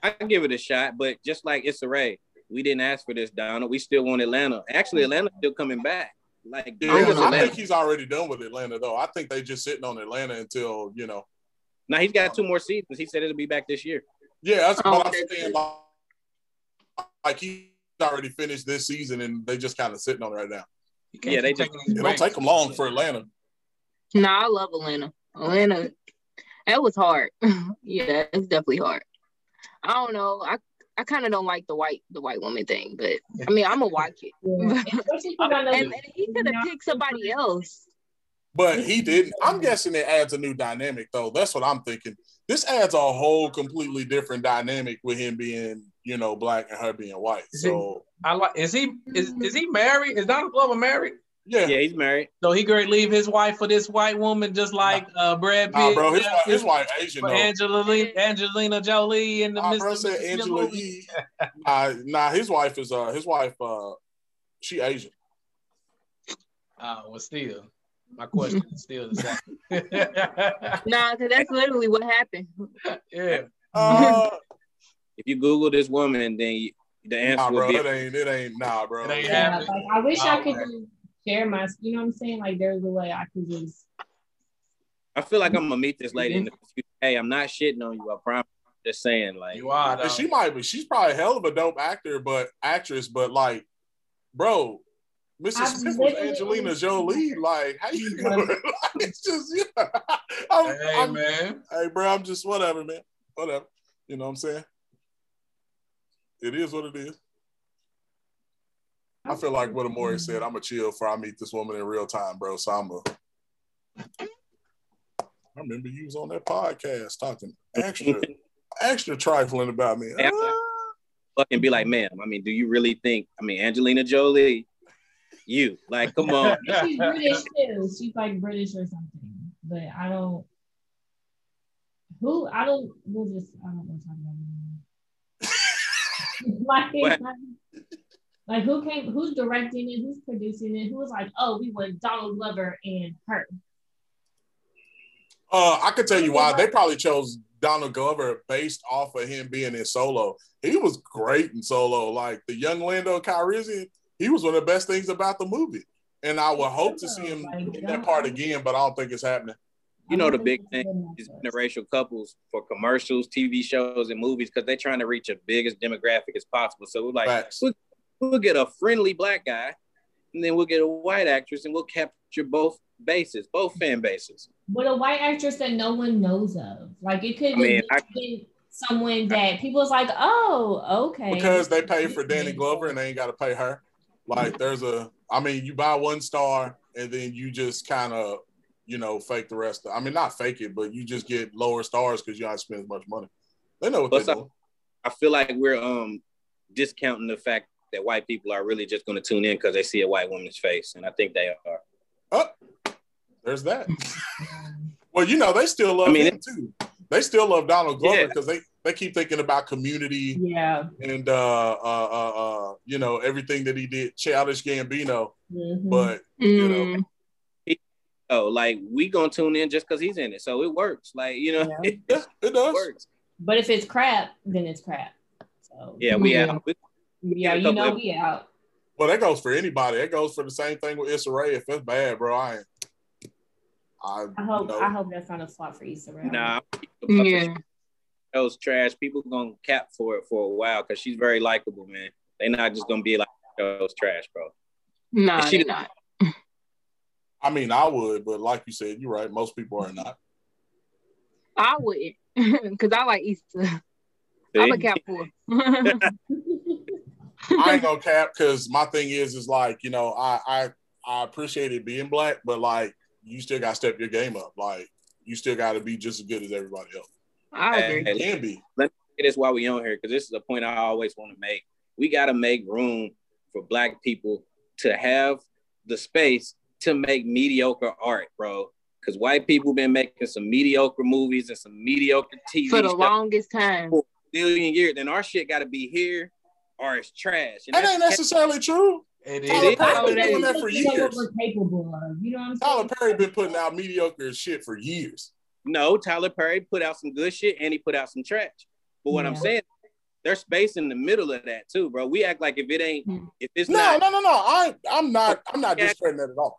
I can give it a shot, but just like Issa Rae, we didn't ask for this, Donald. We still want Atlanta. Actually, Atlanta's still coming back. Like, yeah, I think he's already done with Atlanta, though. I think they just sitting on Atlanta until, you know. Now, he's got 2 more seasons. He said it'll be back this year. Yeah, that's what I'm saying. Like, he's already finished this season, and they just kind of sitting on it right now. Yeah, they just don't take them long for Atlanta. No, I love Atlanta. Atlanta, that was hard. Yeah, it's definitely hard. I don't know. I kind of don't like the white woman thing, but I mean, I'm gonna watch it. And he could have picked somebody else, but he didn't. I'm guessing it adds a new dynamic, though. That's what I'm thinking. This adds a whole completely different dynamic with him being, you know, black and her being white. So is he married? Is Donald Glover married? Yeah, he's married. So he could leave his wife for this white woman, just like Brad Pitt. Nah, bro, his wife Asian though. Angelina Jolie in the bro said Angela E. Nah, his wife, she Asian. Well, still, my question is still the same. Nah, because that's literally what happened. Yeah. If you Google this woman, then the answer will be. It ain't, bro. It ain't happening. Like, I wish I could. Share my, you know what I'm saying? Like, there's a way I could just. I feel like I'm gonna meet this lady in the future. Hey, I'm not shitting on you. I promise. I'm just saying, like, you are. Though. She might be. She's probably a hell of a dope actress. But like, bro, Mrs. Smith was Angelina Jolie. Like, how you doing? It's just, yeah. Hey, bro, I'm just whatever, man. Whatever. You know what I'm saying? It is what it is. I feel like what Amoré said, I'm a chill for I meet this woman in real time, bro. So I'm a... I remember you was on that podcast talking extra trifling about me. Fucking be like, ma'am, I mean, do you really think, I mean, Angelina Jolie, you, like, come on. She's British too. She's like British or something, but I don't, who, I don't, we'll just, I don't want to talk about it. like who came, who's directing it, who's producing it, who was like, oh, we want Donald Glover and her. I could tell you why. They probably chose Donald Glover based off of him being in Solo. He was great in Solo. Like, the young Lando Calrissian, he was one of the best things about the movie. And I would hope to see him in that part again, but I don't think it's happening. You know, the big thing is interracial couples for commercials, TV shows, and movies, because they're trying to reach the biggest demographic as possible. So we're like, we'll get a friendly black guy, and then we'll get a white actress, and we'll capture both fan bases. But a white actress that no one knows of, like, it could be someone that people's like, oh, okay, because they pay for Danny Glover and they ain't got to pay her. Like, there's a, I mean, you buy one star and then you just kind of, you know, fake the rest of, I mean, not fake it, but you just get lower stars because you don't spend as much money. They know what they're doing. I feel like we're discounting the fact that white people are really just going to tune in because they see a white woman's face, and I think they are. Oh, there's that. Well, you know, they still love him too. They still love Donald Glover because they keep thinking about Community, and you know, everything that he did, Childish Gambino. Mm-hmm. But you know, like, we gonna tune in just because he's in it, so it works. Like, you know, it does. It works. But if it's crap, then it's crap. So we out. We out. Well, that goes for anybody. That goes for the same thing with Issa Rae. If it's bad, bro, I hope that's not a flop for Issa Rae. Nah, those trash people gonna cap for it for a while because she's very likable, man. They're not just gonna be like, those trash, bro. No, she's not. I mean, I would, but like you said, you're right. Most people are not. I wouldn't, because I like Issa. I'm a cap for it. I ain't gonna cap, because my thing is like, you know, I appreciate it being black, but like, you still gotta step your game up. Like, you still gotta be just as good as everybody else. I agree. It can be. Let me say this while we on here, because this is a point I always want to make. We gotta make room for black people to have the space to make mediocre art, bro. Because white people been making some mediocre movies and some mediocre TV for the longest time, for a billion years. Then our shit gotta be here, or it's trash. And that ain't necessarily true. Tyler Perry been doing that for years. We're capable of, you know what I'm saying? Tyler Perry been putting out mediocre shit for years. No, Tyler Perry put out some good shit and he put out some trash. But what I'm saying, there's space in the middle of that too, bro. We act like if it's not. I'm not discrediting that at all.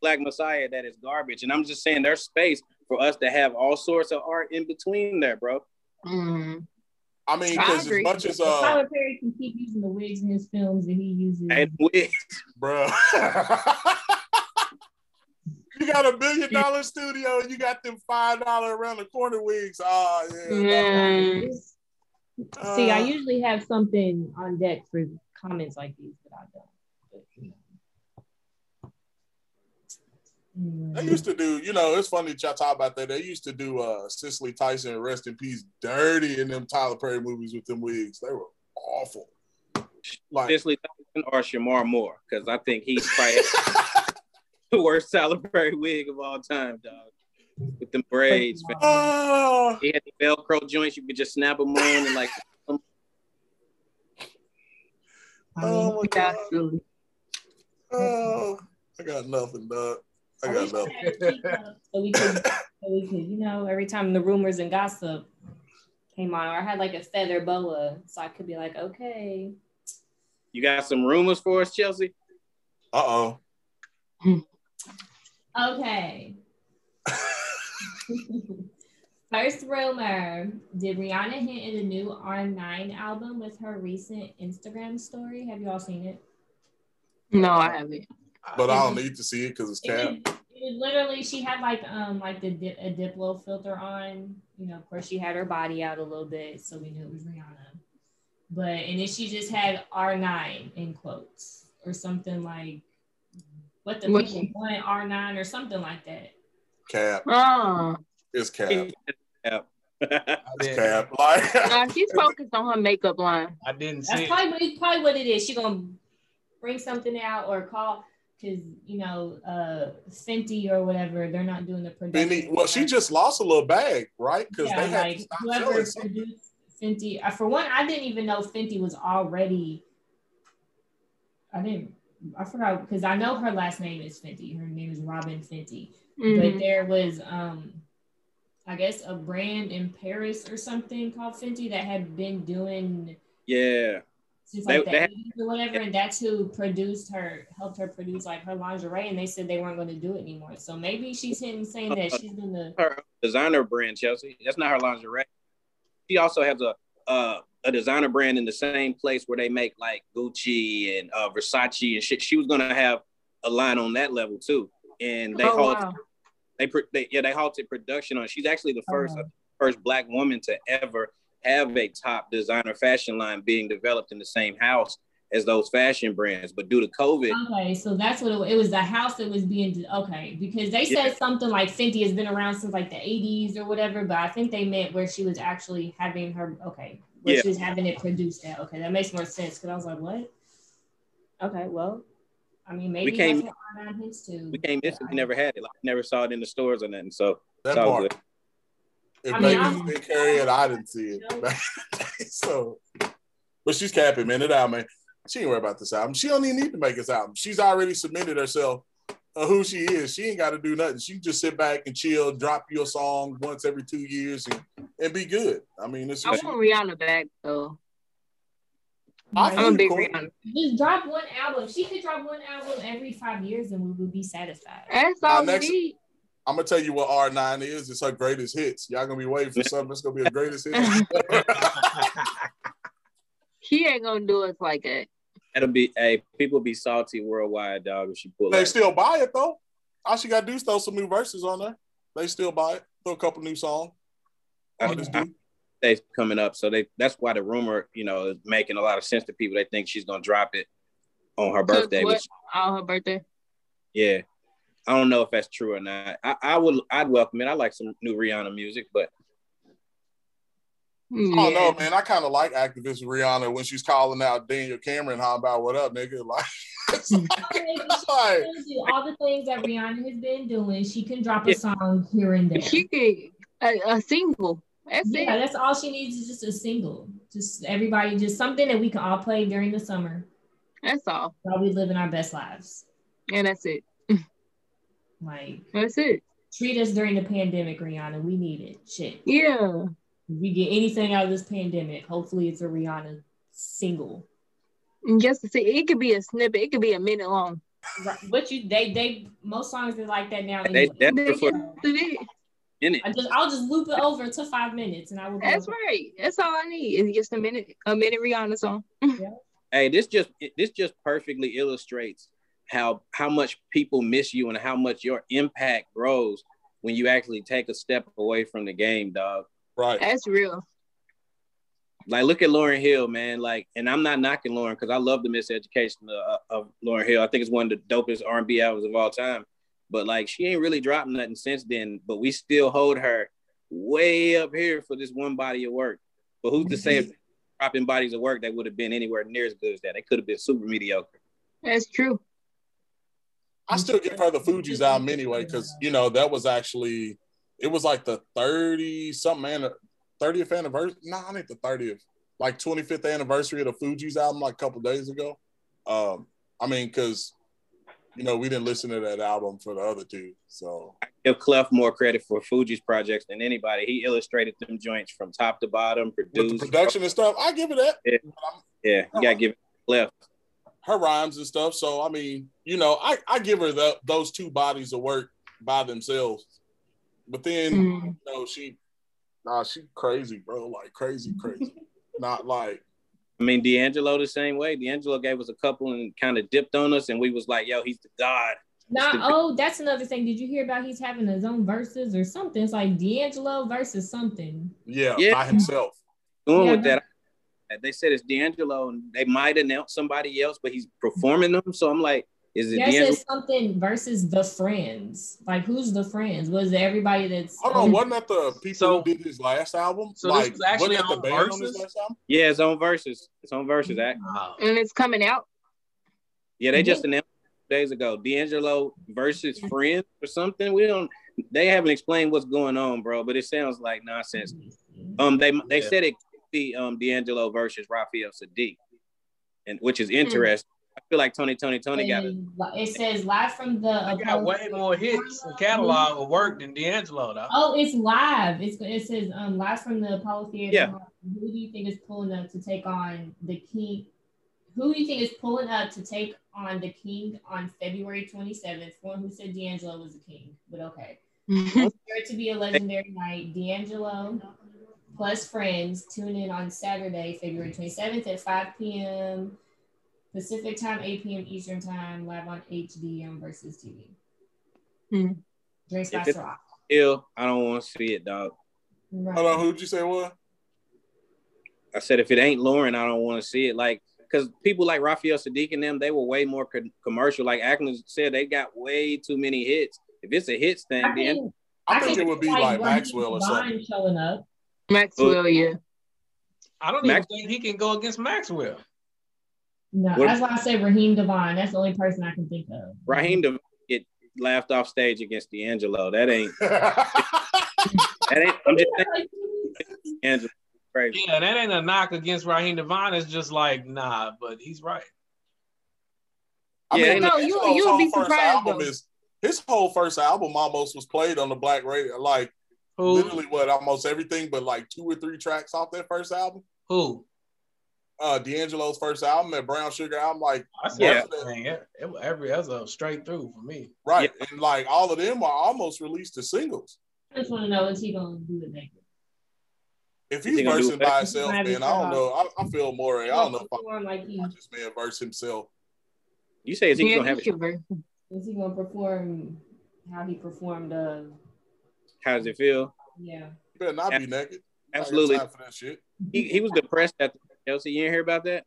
Black Messiah, that is garbage. And I'm just saying there's space for us to have all sorts of art in between there, bro. Mm-hmm. I mean, because as much as Tyler Perry can keep using the wigs in his films that he uses, and wigs, bro. You got a $1 billion studio and you got them $5 around the corner wigs. Oh, yeah. See, I usually have something on deck for comments like these, but I don't. But, They used to do, you know, it's funny that y'all talk about that. They used to do Cicely Tyson, rest in peace, dirty in them Tyler Perry movies with them wigs. They were awful. Like, Cicely Tyson or Shamar Moore, because I think he's probably the worst Tyler Perry wig of all time, dog. With them braids. He had the Velcro joints. You could just snap them on and like. Oh my God. Oh, I got nothing, dog. I got love. So we could, you know, every time the rumors and gossip came on, or I had like a feather boa, so I could be like, okay. You got some rumors for us, Chelsea? Uh-oh. Okay. First rumor, did Rihanna hint at a new R9 album with her recent Instagram story? Have you all seen it? No, I haven't. But I don't need to see it because it's capped. It literally, she had like a Diplo filter on. You know, of course, she had her body out a little bit, so we knew it was Rihanna. But and then she just had R9 in quotes, or something like what the people want, R9 or something like that. Cap. It's Cap. Cap. Like, she's focused on her makeup line. I didn't see. That's probably what it is. She's gonna bring something out or call. Because, you know, Fenty or whatever, they're not doing the production. Fenty, well, she just lost a little bag, right? Because yeah, they like, had whoever produced Fenty. For one, I didn't even know Fenty was already. I forgot, because I know her last name is Fenty. Her name is Robin Fenty. Mm-hmm. But there was, I guess, a brand in Paris or something called Fenty that had been doing. Yeah. Since like the 80s or whatever, and that's who helped her produce like her lingerie, and they said they weren't going to do it anymore. So maybe she's saying that she's in her designer brand, Chelsea. That's not her lingerie. She also has a designer brand in the same place where they make like Gucci and Versace and shit. She was going to have a line on that level too, and they they halted production on. She's actually the first Black woman to ever have a top designer fashion line being developed in the same house as those fashion brands, but due to COVID. Okay, so that's what it was, the house that was being, because they said something like Fenty has been around since like the 80s or whatever, but I think they meant where she was actually having her, she was having it produced at. Okay, that makes more sense, because I was like, what? Okay, well, I mean, maybe that's what R9 hits too. We can't miss it, we never had it, like never saw it in the stores or nothing, so it's all good. If they carry it, I didn't see it. So, but she's capping, man. It out, man. She ain't worried about this album. She don't even need to make this album. She's already submitted herself who she is. She ain't got to do nothing. She just sit back and chill, drop your song once every 2 years and be good. I mean, I want Rihanna back, though. I'm a big Rihanna. Just drop one album. She could drop one album every 5 years and we would be satisfied. That's all we need. I'm going to tell you what R9 is. It's her greatest hits. Y'all going to be waiting for something that's going to be her greatest hits. She ain't going to do us like that. It'll be, people be salty worldwide, dog, if she pull it. They still buy it, though. All she got to do is throw some new verses on there. They still buy it. Throw a couple new songs. They's coming up. So that's why the rumor, is making a lot of sense to people. They think she's going to drop it on her birthday. On her birthday? Yeah. I don't know if that's true or not. I'd welcome it. I like some new Rihanna music, but I don't know, man. I kind of like activist Rihanna when she's calling out Daniel Cameron. How about what up, nigga? Like, do all the things that Rihanna has been doing. She can drop a song here and there. She can a single. That's it. That's all she needs is just a single. Just everybody, just something that we can all play during the summer. That's all. While we living our best lives. And that's it. Like, that's it. Treat us during the pandemic, Rihanna. We need it. Shit. Yeah. If we get anything out of this pandemic, hopefully it's a Rihanna single. Just to see, it could be a snippet. It could be a minute long. Right. But they most songs are like that now. Anyway. I'll just loop it over to 5 minutes, and I will. That's right. That's all I need is just a minute Rihanna song. Yeah. Hey, this just perfectly illustrates how much people miss you and how much your impact grows when you actually take a step away from the game, dog. Right. That's real. Like, look at Lauryn Hill, man. Like, and I'm not knocking Lauryn because I love the Miseducation of Lauryn Hill. I think it's one of the dopest R&B albums of all time. But, like, she ain't really dropped nothing since then. But we still hold her way up here for this one body of work. But who's to say if dropping bodies of work that would have been anywhere near as good as that? They could have been super mediocre. That's true. I still give her the Fugees album anyway, because, that was actually, it was like the 30th anniversary. No, I think the 30th, like 25th anniversary of the Fugees album, like a couple days ago. Because, we didn't listen to that album for the other two, so. I give Clef more credit for Fugees projects than anybody. He illustrated them joints from top to bottom, produced. With the production and stuff, I give it that. Yeah, you gotta give it to Clef. Her rhymes and stuff. So, I give her those two bodies of work by themselves. But then, she crazy, bro. Like, crazy. Not like. I mean, D'Angelo the same way. D'Angelo gave us a couple and kind of dipped on us. And we was like, yo, he's the God. That's another thing. Did you hear about he's having his own verses or something? It's like D'Angelo versus something. Yeah, by himself. Doing with that. They said it's D'Angelo, and they might announce somebody else, but he's performing them. So I'm like, is it D'Angelo? There's something versus the Friends. Like, who's the Friends? Was it everybody that's... Hold on, wasn't that the people who did his last album? So like, this was actually on Versus? Yeah, it's on Versus. It's on Versus, actually. Wow. And it's coming out? Yeah, they just announced it 2 days ago. D'Angelo versus Friends or something. We don't... They haven't explained what's going on, bro, but it sounds like nonsense. They said it could be D'Angelo versus Raphael Sadiq, and which is interesting. I feel like Tony got it. It says live from the... I got way more hits and catalog of work than D'Angelo, though. Oh, it's live. It says live from the Apollo Theater. Yeah. Who do you think is pulling up to take on the King? Who do you think is pulling up to take on the King on February 27th? One who said D'Angelo was the king, but okay. It's sure to be a legendary night. D'Angelo plus Friends. Tune in on Saturday, February 27th at 5 p.m. Pacific time, 8 p.m. Eastern time, live on HDM versus TV. Drinks by Ciroc. Ill, I don't want to see it, dog. Right. Hold on, who'd you say what? I said if it ain't Lauren, I don't want to see it. Like, because people like Raphael Sadiq and them, they were way more commercial. Like Ackman said, they got way too many hits. If it's a hits thing, then I think it would be like Maxwell or something. Showing up. Maxwell, yeah. I don't even think he can go against Maxwell. No, that's why I say Raheem Devon. That's the only person I can think of. Raheem Devon get laughed off stage against D'Angelo. That ain't. I'm just saying. Crazy. Yeah, that ain't a knock against Raheem Devon. It's just like, nah, but he's right. I mean, no, you'll be surprised. His whole first album almost was played on the black radio, like literally what almost everything, but like 2 or 3 tracks off that first album. Who? D'Angelo's first album, that Brown Sugar album, like that's a straight through for me, right? Yeah. And like all of them are almost released as singles. I just want to know, is he gonna do it naked? If he's versing by himself, man, I don't know. I feel more. I don't know if this man verse himself. You say is he gonna have it? Is he gonna perform how he performed? How does it feel? Yeah, you better not be naked. Absolutely. For that shit. He was depressed at the Chelsea, you didn't hear about that?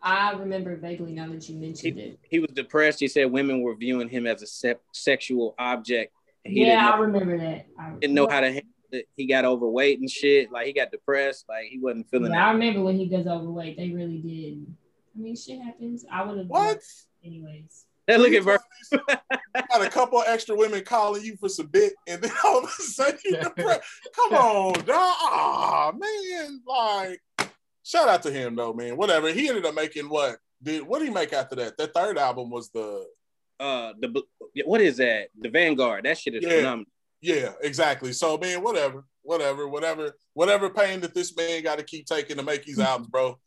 I remember vaguely now that you mentioned it. He was depressed. He said women were viewing him as a sexual object. And he didn't know how to handle it. He got overweight and shit. Like, he got depressed. Like, he wasn't feeling it. I remember when he was overweight. They really did. I mean, shit happens. I would have... What? Anyways. That look at Virgil. Got a couple extra women calling you for some dick, and then all of a sudden you're depressed. Come on, dog. Aw, man. Like, shout out to him, though, man. Whatever. He ended up making what did he make after that? That third album was what is that? The Vanguard. That shit is phenomenal. Yeah, exactly. So, man, whatever pain that this man got to keep taking to make these albums, bro.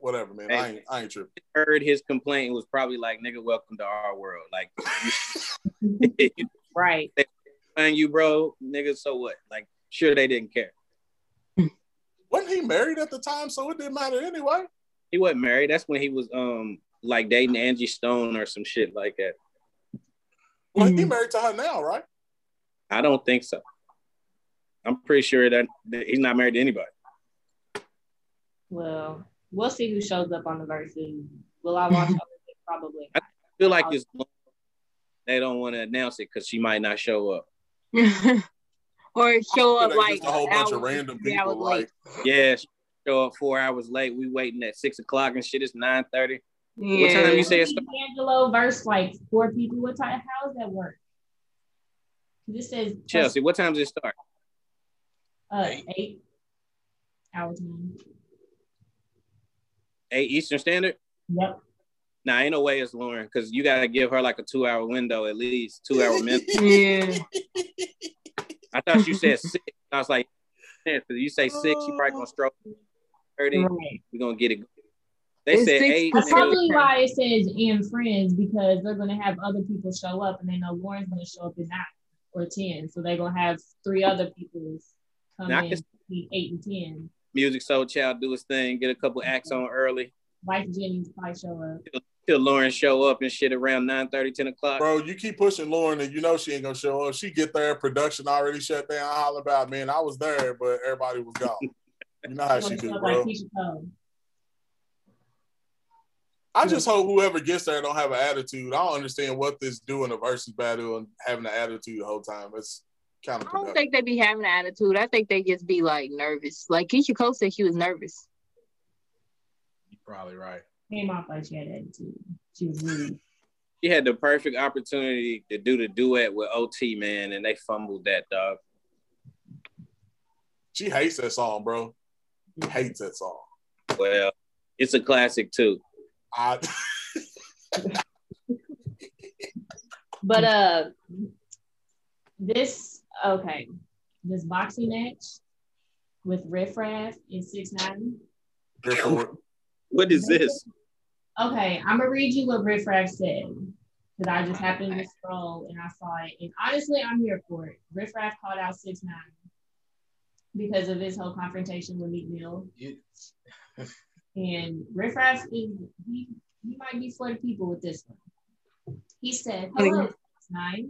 Whatever, man. I ain't tripping. Heard his complaint was probably like, "Nigga, welcome to our world." Like, right? And you, bro, nigga. So what? Like, sure, they didn't care. Wasn't he married at the time? So it didn't matter anyway. He wasn't married. That's when he was like dating Angie Stone or some shit like that. Well, he married to her now, right? I don't think so. I'm pretty sure that he's not married to anybody. Well. We'll see who shows up on the verses. Will I watch all of it? Probably not. I feel like this. They don't want to announce it because she might not show up. Or show up like just a whole bunch of random people. Like, yeah, show up 4 hours late. We waiting at 6 o'clock and shit. It's 9:30. Yeah. What time you say it's? D'Angelo verse like 4 people. What time? How does that work? This says Chelsea. What time does it start? 8 hours. 8 Eastern Standard? Yep. Nah, ain't no way it's Lauren, because you got to give her like a 2-hour window at least, 2-hour minute. Yeah. I thought you said 6. I was like, if you say 6, you probably going to stroke 30. Right. We're going to get it. They said 6, 8. That's probably why it says in Friends, because they're going to have other people show up, and they know Lauren's going to show up at 9 or 10. So they're going to have 3 other people come in between 8 and 10. Music Soul Child do his thing, get a couple acts on early. Mike Jennings probably show up. Till Lauren show up and shit around 9:30, 10 o'clock. Bro, you keep pushing Lauren and you know she ain't gonna show up. She get there, production already shut down. All about, man, I was there, but everybody was gone. Nah, she do, bro. I just hope whoever gets there don't have an attitude. I don't understand what this doing a versus battle and having an attitude the whole time. It's kind of. I don't think they be having an attitude. I think they just be like nervous. Like Keisha Cole said, she was nervous. You're probably right. Came off like she had attitude. She was rude. She had the perfect opportunity to do the duet with OT, man, and they fumbled that, dog. She hates that song, bro. She hates that song. Well, it's a classic too. But this boxing match with Riff Raff and 6ix9ine. What is this? Okay, I'm gonna read you what Riff Raff said because I just happened to scroll and I saw it, and honestly, I'm here for it. Riff Raff called out 6ix9ine because of his whole confrontation with Meek Mill. And Riff Raff, he might be flirting people with this one. He said, "Hello, 6ix9ine.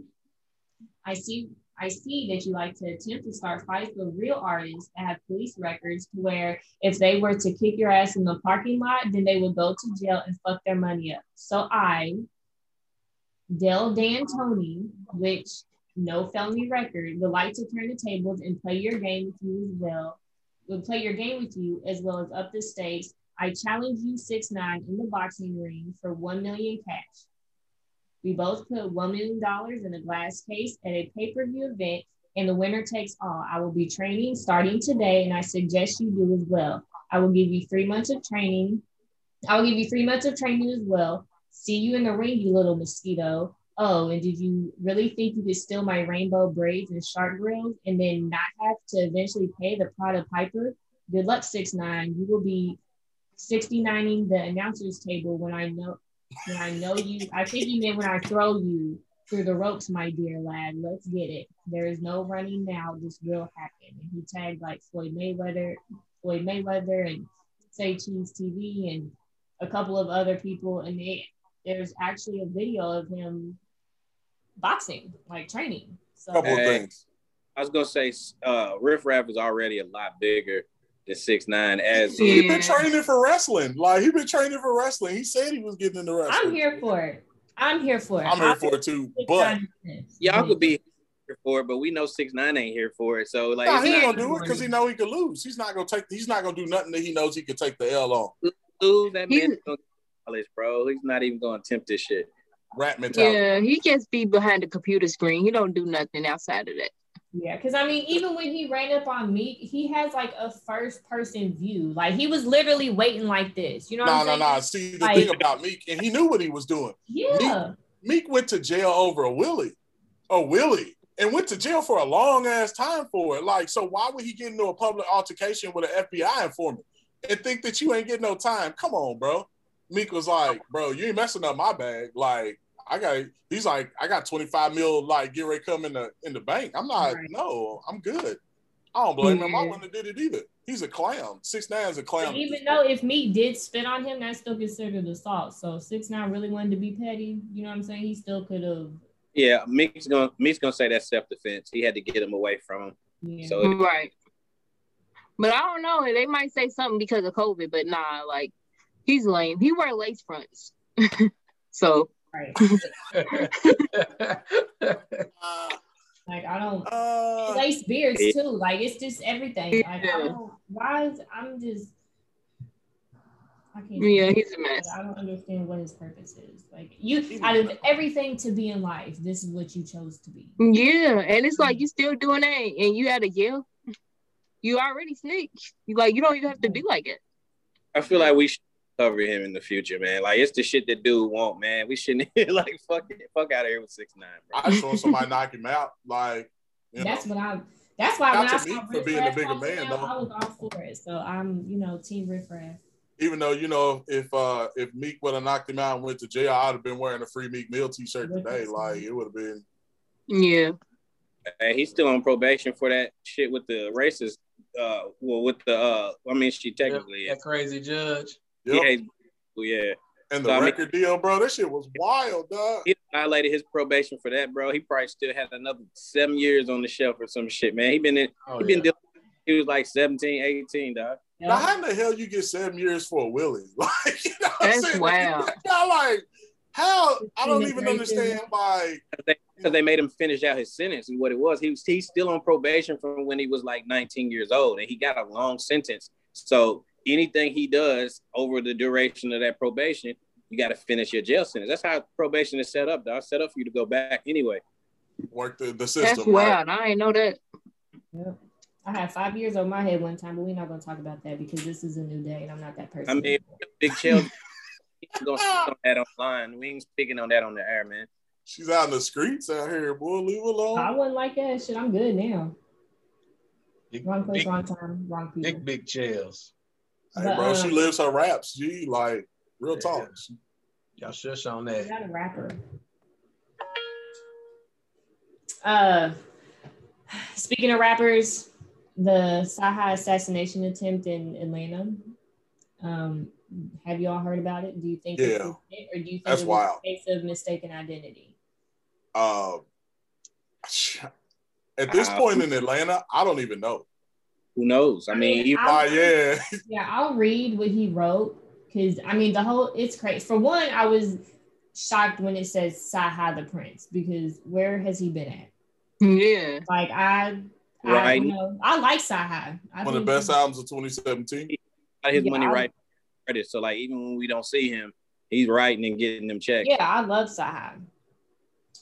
I see that you like to attempt to start fights with real artists that have police records, where if they were to kick your ass in the parking lot, then they would go to jail and fuck their money up. So I, Del D'Antoni, which no felony record, would like to turn the tables and play your game with you as well as up the stakes. I challenge you, 6ix9ine, in the boxing ring for 1 million cash. We both put $1 million in a glass case at a pay-per-view event, and the winner takes all. I will be training starting today, and I suggest you do as well. I will give you 3 months of training. See you in the ring, you little mosquito. Oh, and did you really think you could steal my rainbow braids and shark grills and then not have to eventually pay the Prada Piper? Good luck, 6ix9ine. You will be 69ing the announcer's table when I know you. I think you meant when I throw you through the ropes, my dear lad. Let's get it. There is no running now. This will happen." And he tagged like Floyd Mayweather and Say Cheese TV and a couple of other people. And there's actually a video of him boxing, like training. So couple things. I was gonna say, Riff Raff is already a lot bigger than 6ix9ine. He's been training for wrestling. He said he was getting into wrestling. I'm here for it. I'm here for it too. But y'all could be here for it, but we know 6ix9ine ain't here for it. So like, he ain't gonna do it because he know he could lose. He's not gonna do nothing that he knows he could take the L on. Lose that man. Bro, he's not even gonna attempt this shit. Rat mentality. Yeah, he just be behind the computer screen. He don't do nothing outside of that. Yeah, because I mean, even when he ran up on me, he has like a first-person view. Like he was literally waiting like this. You know what I'm saying? No. See, the thing about Meek, and he knew what he was doing. Yeah. Meek went to jail over a Willie, and went to jail for a long ass time for it. Like, so why would he get into a public altercation with an FBI informant and think that you ain't getting no time? Come on, bro. Meek was like, bro, you ain't messing up my bag. Like, I got 25 mil, like, get ready to come in the bank. I'm not, no, I'm good. I don't blame him. I wouldn't have did it either. He's a clown. 6ix9ine's a clown. But even though if Meek did spit on him, that's still considered assault. So 6ix9ine really wanted to be petty. You know what I'm saying? He still could have. Yeah, Meek's gonna say that's self-defense. He had to get him away from him. Yeah. So right. But I don't know. They might say something because of COVID, but nah, like, he's lame. He wear lace fronts. So. Right. Lace beards too. Like, it's just everything. Like, I don't, why is, I'm just, I can't. Yeah, he's a mess. I don't understand what his purpose is. Like, you, out of everything to be in life, this is what you chose to be. Yeah, and it's like, you still doing that and you had a yell. You already snitched. You like, you don't even have to be like it. I feel like we should cover him in the future, man. Like, it's the shit that dude want, man. We shouldn't, like, fuck out of here with 6ix9ine. Bro. I just want somebody knock him out. Like, that's why when I saw Riff being Raff, a bigger man, though, I was all for it. So I'm, team Riff Raff. Even though, if Meek would have knocked him out and went to jail, I'd have been wearing a free Meek Mill t-shirt today. Like, it would have been. Yeah. And he's still on probation for that shit with the racist. She technically that crazy judge. Yep. Yeah. And the record deal, bro, that shit was wild, dog. He violated his probation for that, bro. He probably still had another 7 years on the shelf or some shit, man. He been dealing with he was like 17, 18, dog. Yeah. Now, how in the hell you get 7 years for a Willie? Like, you know what I'm saying? Wow. Now, like, how? I don't even understand why. Because they made him finish out his sentence and what it was. He's still on probation from when he was like 19 years old, and he got a long sentence. So anything he does over the duration of that probation, you got to finish your jail sentence. That's how probation is set up, dog. Set up for you to go back anyway. Work the system. That's wild. Right? I ain't know that. Yeah. I had 5 years on my head one time, but we're not going to talk about that because this is a new day and I'm not that person. I mean, Big Chelsea, we're going to speak on that online. We ain't speaking on that on the air, man. She's out in the streets out here, boy. Leave alone. I wouldn't like that shit. I'm good now. Big, wrong place, big, wrong time, wrong people. Big Chels. Hey, but, bro, she lives her raps. She, like, real talk. Y'all shush on that. She's not a rapper. Speaking of rappers, the Saha assassination attempt in Atlanta. Have y'all heard about it? Do you think it's legit, or do you think it's a case of mistaken identity? At this point in Atlanta, I don't even know. Who knows? I mean, I'll read what he wrote because I mean it's crazy. For one, I was shocked when it says Saha the Prince because where has he been at? Yeah, like I don't know. I like Saha. One of the best albums of 2017. He got his money right credit. So like even when we don't see him, he's writing and getting them checks. Yeah, I love Saha.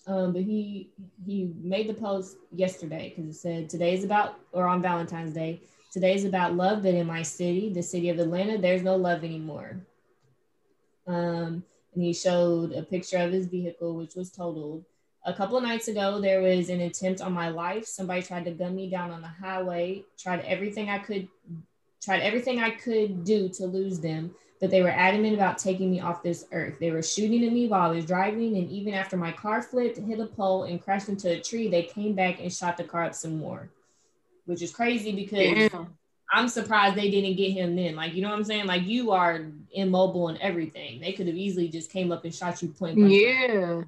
But he made the post yesterday because it said on Valentine's Day. Today's about love, but in my city, the city of Atlanta, there's no love anymore. And he showed a picture of his vehicle, which was totaled. A couple of nights ago, there was an attempt on my life. Somebody tried to gun me down on the highway, tried everything I could do to lose them, but they were adamant about taking me off this earth. They were shooting at me while I was driving, and even after my car flipped, hit a pole, and crashed into a tree, they came back and shot the car up some more, which is crazy because I'm surprised they didn't get him then. Like, you know what I'm saying? Like, you are immobile and everything. They could have easily just came up and shot you point blank. Yeah.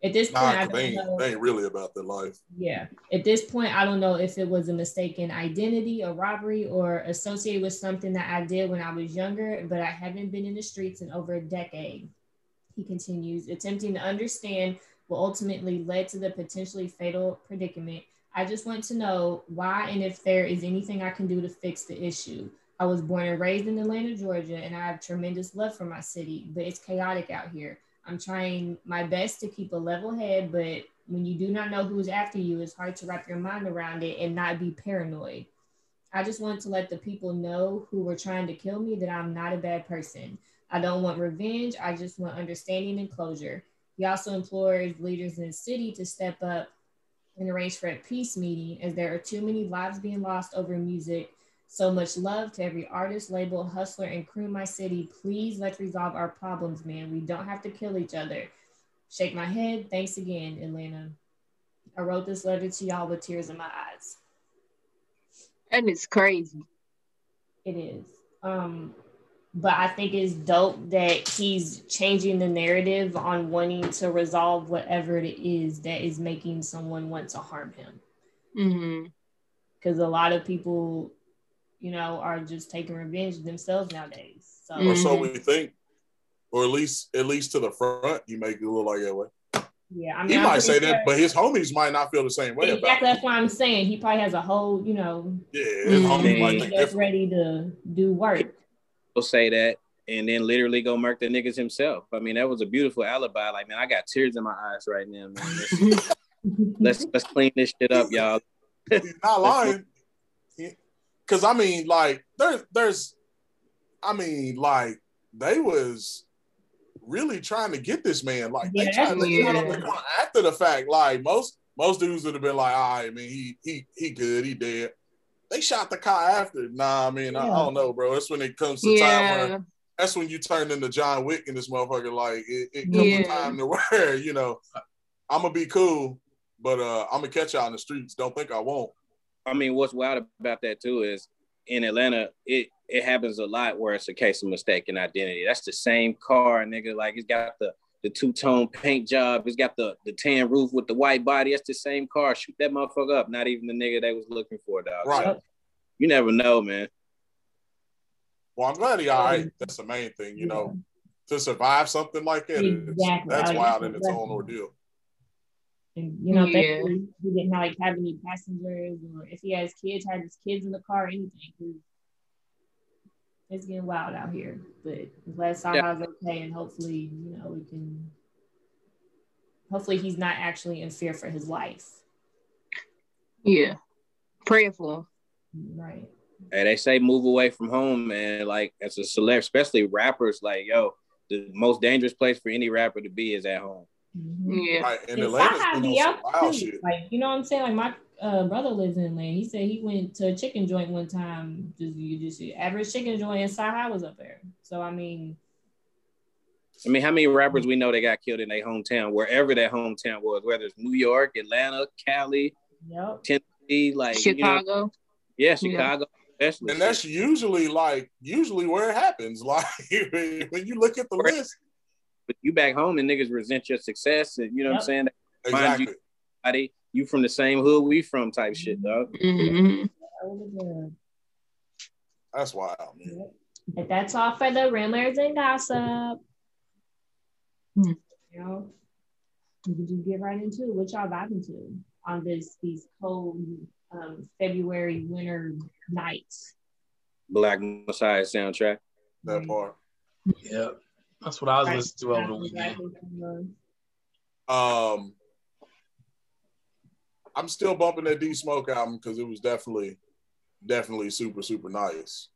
At this point, they ain't really about their life. Yeah. At this point, I don't know if it was a mistaken identity, a robbery, or associated with something that I did when I was younger, but I haven't been in the streets in over a decade. He continues, attempting to understand what ultimately led to the potentially fatal predicament. I just want to know why and if there is anything I can do to fix the issue. I was born and raised in Atlanta, Georgia, and I have tremendous love for my city, but it's chaotic out here. I'm trying my best to keep a level head, but when you do not know who's after you, it's hard to wrap your mind around it and not be paranoid. I just want to let the people know who were trying to kill me that I'm not a bad person. I don't want revenge. I just want understanding and closure. He also implores leaders in the city to step up and arrange for a peace meeting, as there are too many lives being lost over music. So much love to every artist, label, hustler, and crew in my city. Please let's resolve our problems, man. We don't have to kill each other. Shake my head. Thanks again, Atlanta. I wrote this letter to y'all with tears in my eyes. And it's crazy. It is. But I think it's dope that he's changing the narrative on wanting to resolve whatever it is that is making someone want to harm him. Because a lot of people, you know, are just taking revenge themselves nowadays. So. Or so we think, or at least to the front, you make it look like that way. Yeah, I mean, he might say that, but his homies might not feel the same way. Exactly, about that's what I'm saying. He probably has a whole, you know, his homies might think that's ready to do work. He'll say that, and then literally go murk the niggas himself. I mean, that was a beautiful alibi. Like, man, I got tears in my eyes right now, man. Let's clean this shit up, y'all. He's not lying. Cause I mean, like they was really trying to get this man. Like they tried to get him after the fact. Like most dudes would have been like, all right, man, he good, he dead. They shot the car after. Nah, I mean, I don't know, bro. That's when it comes to time where that's when you turn into John Wick and this motherfucker. Like it comes to time to where, you know, I'm gonna be cool, but I'm gonna catch y'all in the streets. Don't think I won't. I mean, what's wild about that too is in Atlanta, it happens a lot where it's a case of mistaken identity. That's the same car, nigga. Like, it's got the the two-tone paint job. It's got the tan roof with the white body. That's the same car. Shoot that motherfucker up. Not even the nigga they was looking for, dog. Right. So, you never know, man. Well, I'm glad he all right. That's the main thing, you know, to survive something like that. Exactly. That's wild in its own ordeal. And, you know, thankfully he didn't like have any passengers, or if he has kids, had his kids in the car, or anything. It's getting wild out here, but last time I was okay, and hopefully, you know, we can. Hopefully, he's not actually in fear for his life. Yeah, pray for him. Right. Hey, they say move away from home, man. Like as a celeb, especially rappers, like yo, the most dangerous place for any rapper to be is at home. Mm-hmm. Yeah. Right, and Atlanta's been on some wild shit. Like, you know what I'm saying? Like my brother lives in Atlanta. He said he went to a chicken joint one time. Just average chicken joint, and Sahai was up there. So I mean, how many rappers we know that got killed in their hometown, wherever that hometown was, whether it's New York, Atlanta, Cali, Tennessee, like Chicago. You know, Chicago. Especially. And that's usually where it happens. Like when you look at the list. But you back home and niggas resent your success, and you know what I'm saying? Exactly. You from the same hood we from type shit, dog. Mm-hmm. That's wild, man. But that's all for the rumors and gossip. Mm-hmm. You know, we can just get right into what y'all vibing to on these cold February winter nights. Black Messiah soundtrack. That part. Yeah. That's what I was listening to over the weekend. I'm still bumping that D Smoke album because it was definitely super, super nice.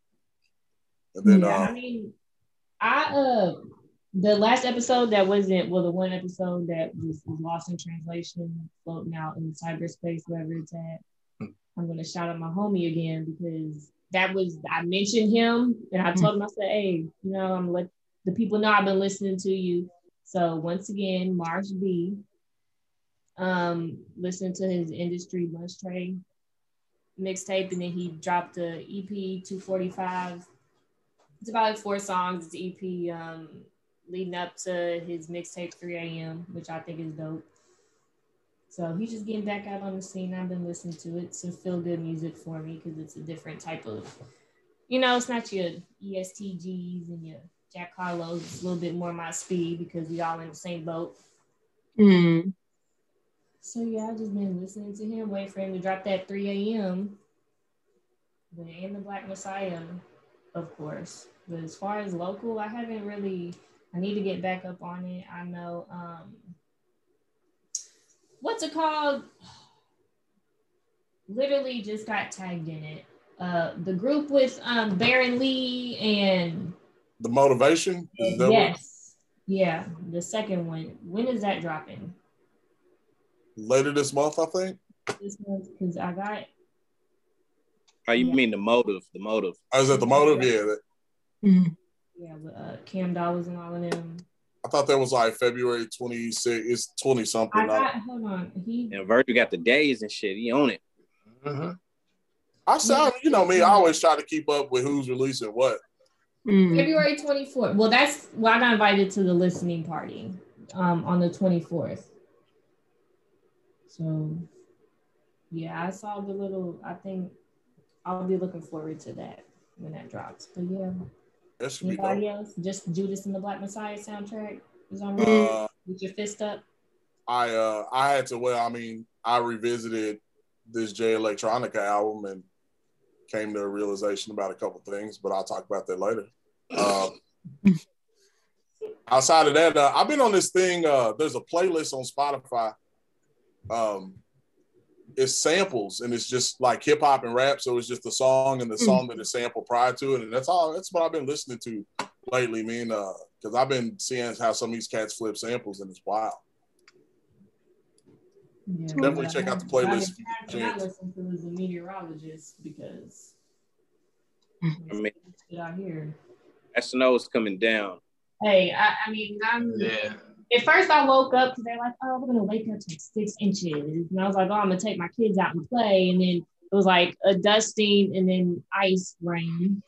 And then the last episode that wasn't, well, the one episode that was lost in translation, floating out in cyberspace, wherever it's at. I'm gonna shout out my homie again because I mentioned him and I told him, I said, hey, you know, I'm like, the people know I've been listening to you. So once again, Marsh B, listened to his Industry Lunch Tray mixtape, and then he dropped the EP 245. It's about like 4 songs. It's the EP leading up to his mixtape 3 AM, which I think is dope. So he's just getting back out on the scene. I've been listening to it. Some feel-good music for me because it's a different type of, you know, it's not your ESTGs and your Jack Harlow's is a little bit more my speed because we all in the same boat. Mm. So yeah, I've just been listening to him, waiting for him to drop that 3 AM. And the Black Messiah, of course. But as far as local, I haven't really, I need to get back up on it. I know, what's it called? Literally just got tagged in it. The group with Baron Lee and The Motivation? Yes. Yeah, the second one. When is that dropping? Later this month, I think. This month, because I got it. Oh, you mean The Motive. Oh, is that The Motive? Yeah. Mm-hmm. Yeah, with Cam Dollars and all of them. I thought that was like February 26th. It's 20-something. Hold on. And Virgil got the days and shit. He on it. Mm-hmm. You know me, I always try to keep up with who's releasing what. Mm. February 24th. Well, I got invited to the listening party on the 24th. So, yeah, I saw the little, I think I'll be looking forward to that when that drops. But yeah. Anybody else? Just Judas and the Black Messiah soundtrack is on with your fist up. I revisited this J Electronica album and came to a realization about a couple things, but I'll talk about that later. Outside of that, I've been on this thing. There's a playlist on Spotify. It's samples, and it's just like hip hop and rap. So it's just the song and the song that is sampled prior to it, and that's all. That's what I've been listening to lately, man. Because I've been seeing how some of these cats flip samples, and it's wild. Yeah, definitely check out the playlist. I listen to the meteorologist because out here. That snow is coming down. Hey, at first I woke up because they're like, oh, we're gonna wake up to 6 inches, and I was like, oh, I'm gonna take my kids out and play, and then it was like a dusting and then ice rain.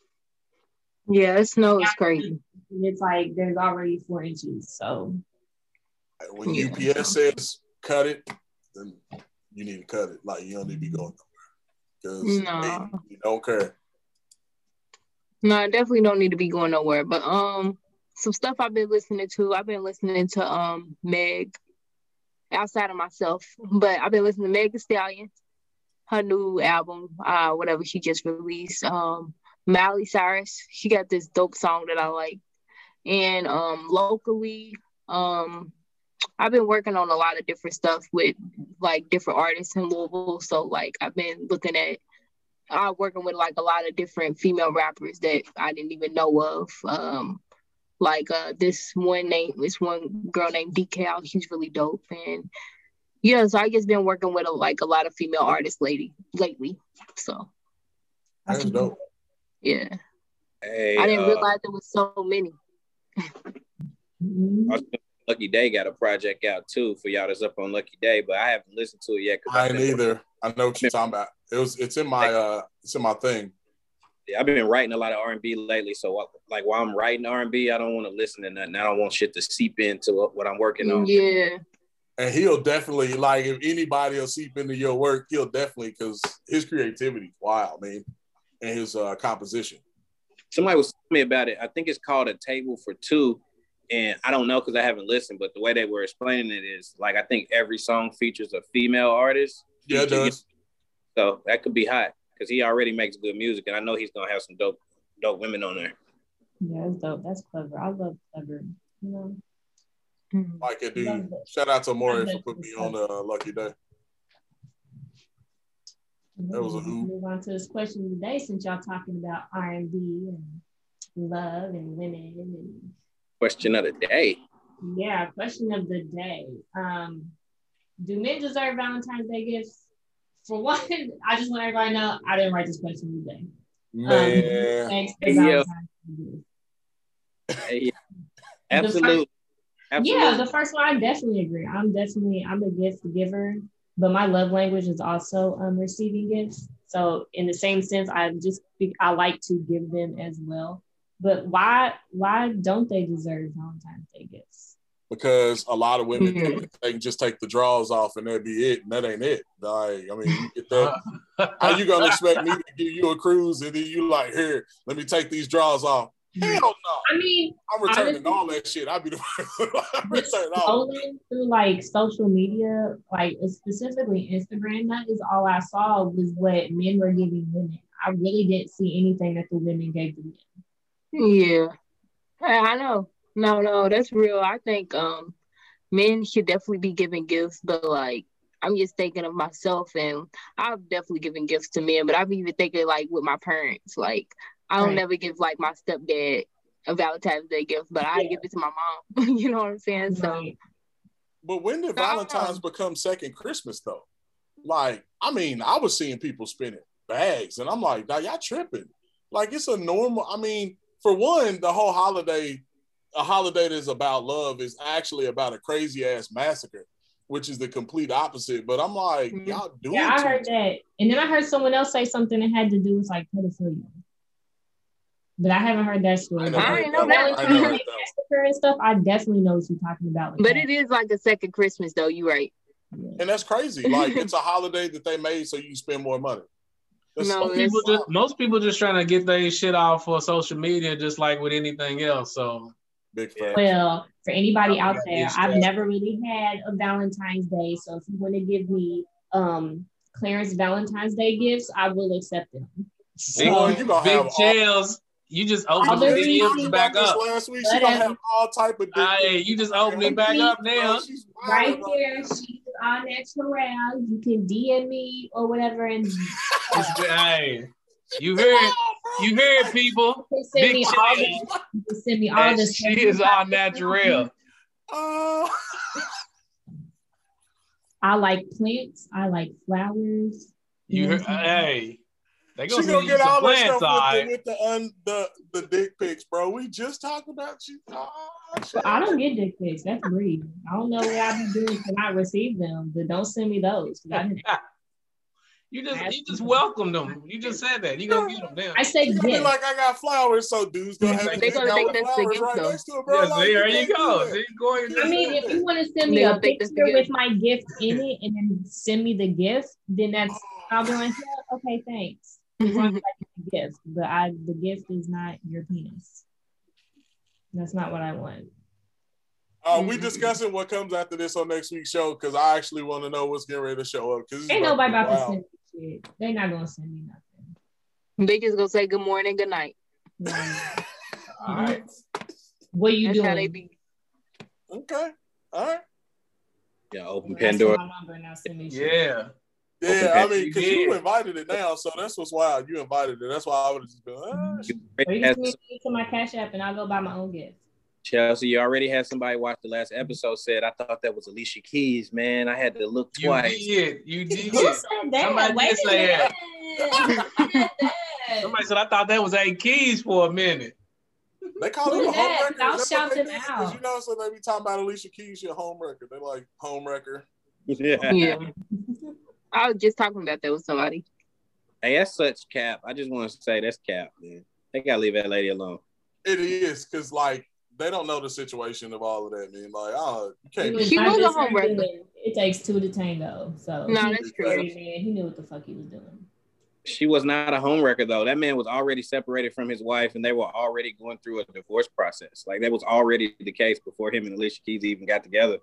Yeah, snow is crazy. And it's like there's already 4 inches, so When UPS says cut it, then you need to cut it. Like, you don't need to be going nowhere. Because you don't care. No, I definitely don't need to be going nowhere. But some stuff I've been listening to. I've been listening to Meg, outside of myself. But I've been listening to Meg Thee Stallion, her new album, whatever she just released. Miley Cyrus, she got this dope song that I like. And locally, I've been working on a lot of different stuff with like different artists in Louisville. So like I've been looking at working with like a lot of different female rappers that I didn't even know of. This one girl named Decal, she's really dope. And yeah, so I just been working with a lot of female artists lately. So that's dope. Yeah. Hey, I didn't realize there was so many. Lucky Day got a project out too for y'all that's up on Lucky Day, but I haven't listened to it yet. I ain't either. I know what you're talking about. It's in my thing. Yeah, I've been writing a lot of R&B lately, so like while I'm writing R&B, I don't want to listen to nothing. I don't want shit to seep into what I'm working on. Yeah. And he'll definitely, like, if anybody will seep into your work, he'll definitely, because his creativity is wild, man, and his composition. Somebody was telling me about it. I think it's called A Table for Two. And I don't know because I haven't listened, but the way they were explaining it is like I think every song features a female artist. Yeah, it does. So that could be hot because he already makes good music, and I know he's gonna have some dope women on there. Yeah, that's dope. That's clever. I love clever. You know, like it, dude. Shout out to Amoré for putting me on Lucky Day. That was a hoop. Move on to this question today, since y'all talking about R&B and love and women and. Question of the day. Yeah, question of the day. Do men deserve Valentine's Day gifts? For one, I just want everybody to know I didn't write this question today. Man. Yeah. Absolutely. Yeah, the first one I definitely agree. I'm a gift giver, but my love language is also receiving gifts. So in the same sense, I like to give them as well. But why don't they deserve Valentine's Day gifts? Because a lot of women they can just take the drawers off and that'd be it, and that ain't it. Like, I mean, you get that. How you gonna expect me to give you a cruise and then you like, here, let me take these drawers off? Hell no. I mean, I'm returning honestly, all that shit. I'd be the one. I'm returning all that. Through like social media, like specifically Instagram, that is all I saw was what men were giving women. I really didn't see anything that the women gave the men. Yeah, I know. No, that's real. I think men should definitely be giving gifts, but like I'm just thinking of myself, and I've definitely given gifts to men, but I've even thinking like with my parents. Like I don't never give like my stepdad a Valentine's Day gift, but I give it to my mom. You know what I'm saying? So, but when did Valentine's become second Christmas though? Like I mean, I was seeing people spending bags, and I'm like, now y'all tripping. Like it's a normal. I mean. For one, the whole holiday, a holiday that is about love is actually about a crazy-ass massacre, which is the complete opposite. But I'm like, y'all doing it. Yeah, I heard that. And then I heard someone else say something that had to do with, like, pedophilia. But I haven't heard that story. I know that. Massacre and stuff, I definitely know what you're talking about. But it is like the second Christmas, though. You're right. And that's crazy. Like, it's a holiday that they made so you spend more money. Most people just trying to get their shit off for social media, just like with anything else. So, big facts. Well, for anybody out there, I've never really had a Valentine's Day. So, if you want to give me Clarence Valentine's Day gifts, I will accept them. So, big jails. You just opened it back up. Last week, she gonna have all type of. You just opened it back up now. Right there, she's on that corral. You can DM me or whatever, and hey, you hear it, people. Send me all this. She is on natural. Oh, I like plants. I like flowers. You heard, hey. She's gonna get all that stuff with the dick pics, bro. We just talked about you. I don't get dick pics. That's greed. I don't know what I be doing when I receive them, but don't send me those. I didn't. You just welcomed them. You just said that. You gonna get them down. I said yes. Be like, I got flowers, so dudes gonna have they gonna think that's the gift right though. Next to it, bro. Yes, like, there you go. There you go. I mean, if you want to send me a picture with my gift in it, and then send me the gift, then that's probably like, yeah, okay, thanks. The gift, but the gift is not your penis. That's not what I want. We discussing what comes after this on next week's show because I actually want to know what's getting ready to show up. Ain't nobody about to send me shit. They're not gonna send me nothing. They just gonna say good morning, good night. All right. What are you doing? How they be. Okay. All right. Yeah. Open Pandora. Yeah. Yeah, I mean, because you invited it now, so that's what's wild. You invited it. That's why I would have just been, you can get to my Cash App and I'll go buy my own gift. Chelsea, you already had somebody watch the last episode said, I thought that was Alicia Keys, man. I had to look twice. You did. Who said that? Somebody did say that. Somebody said, I thought that was A. Keys for a minute. They call it a home wrecker. I'll shout them out. You know, so they be talking about Alicia Keys, your home wrecker. They like home wrecker. Yeah. I was just talking about that with somebody. Hey, that's such cap. I just want to say that's cap, man. They gotta leave that lady alone. It is, because like they don't know the situation of all of that, man. Like, you can't. She was a home wrecker. It takes two to tango. So no, that's true. Man, he knew what the fuck he was doing. She was not a home wrecker though. That man was already separated from his wife, and they were already going through a divorce process. Like that was already the case before him and Alicia Keys even got together.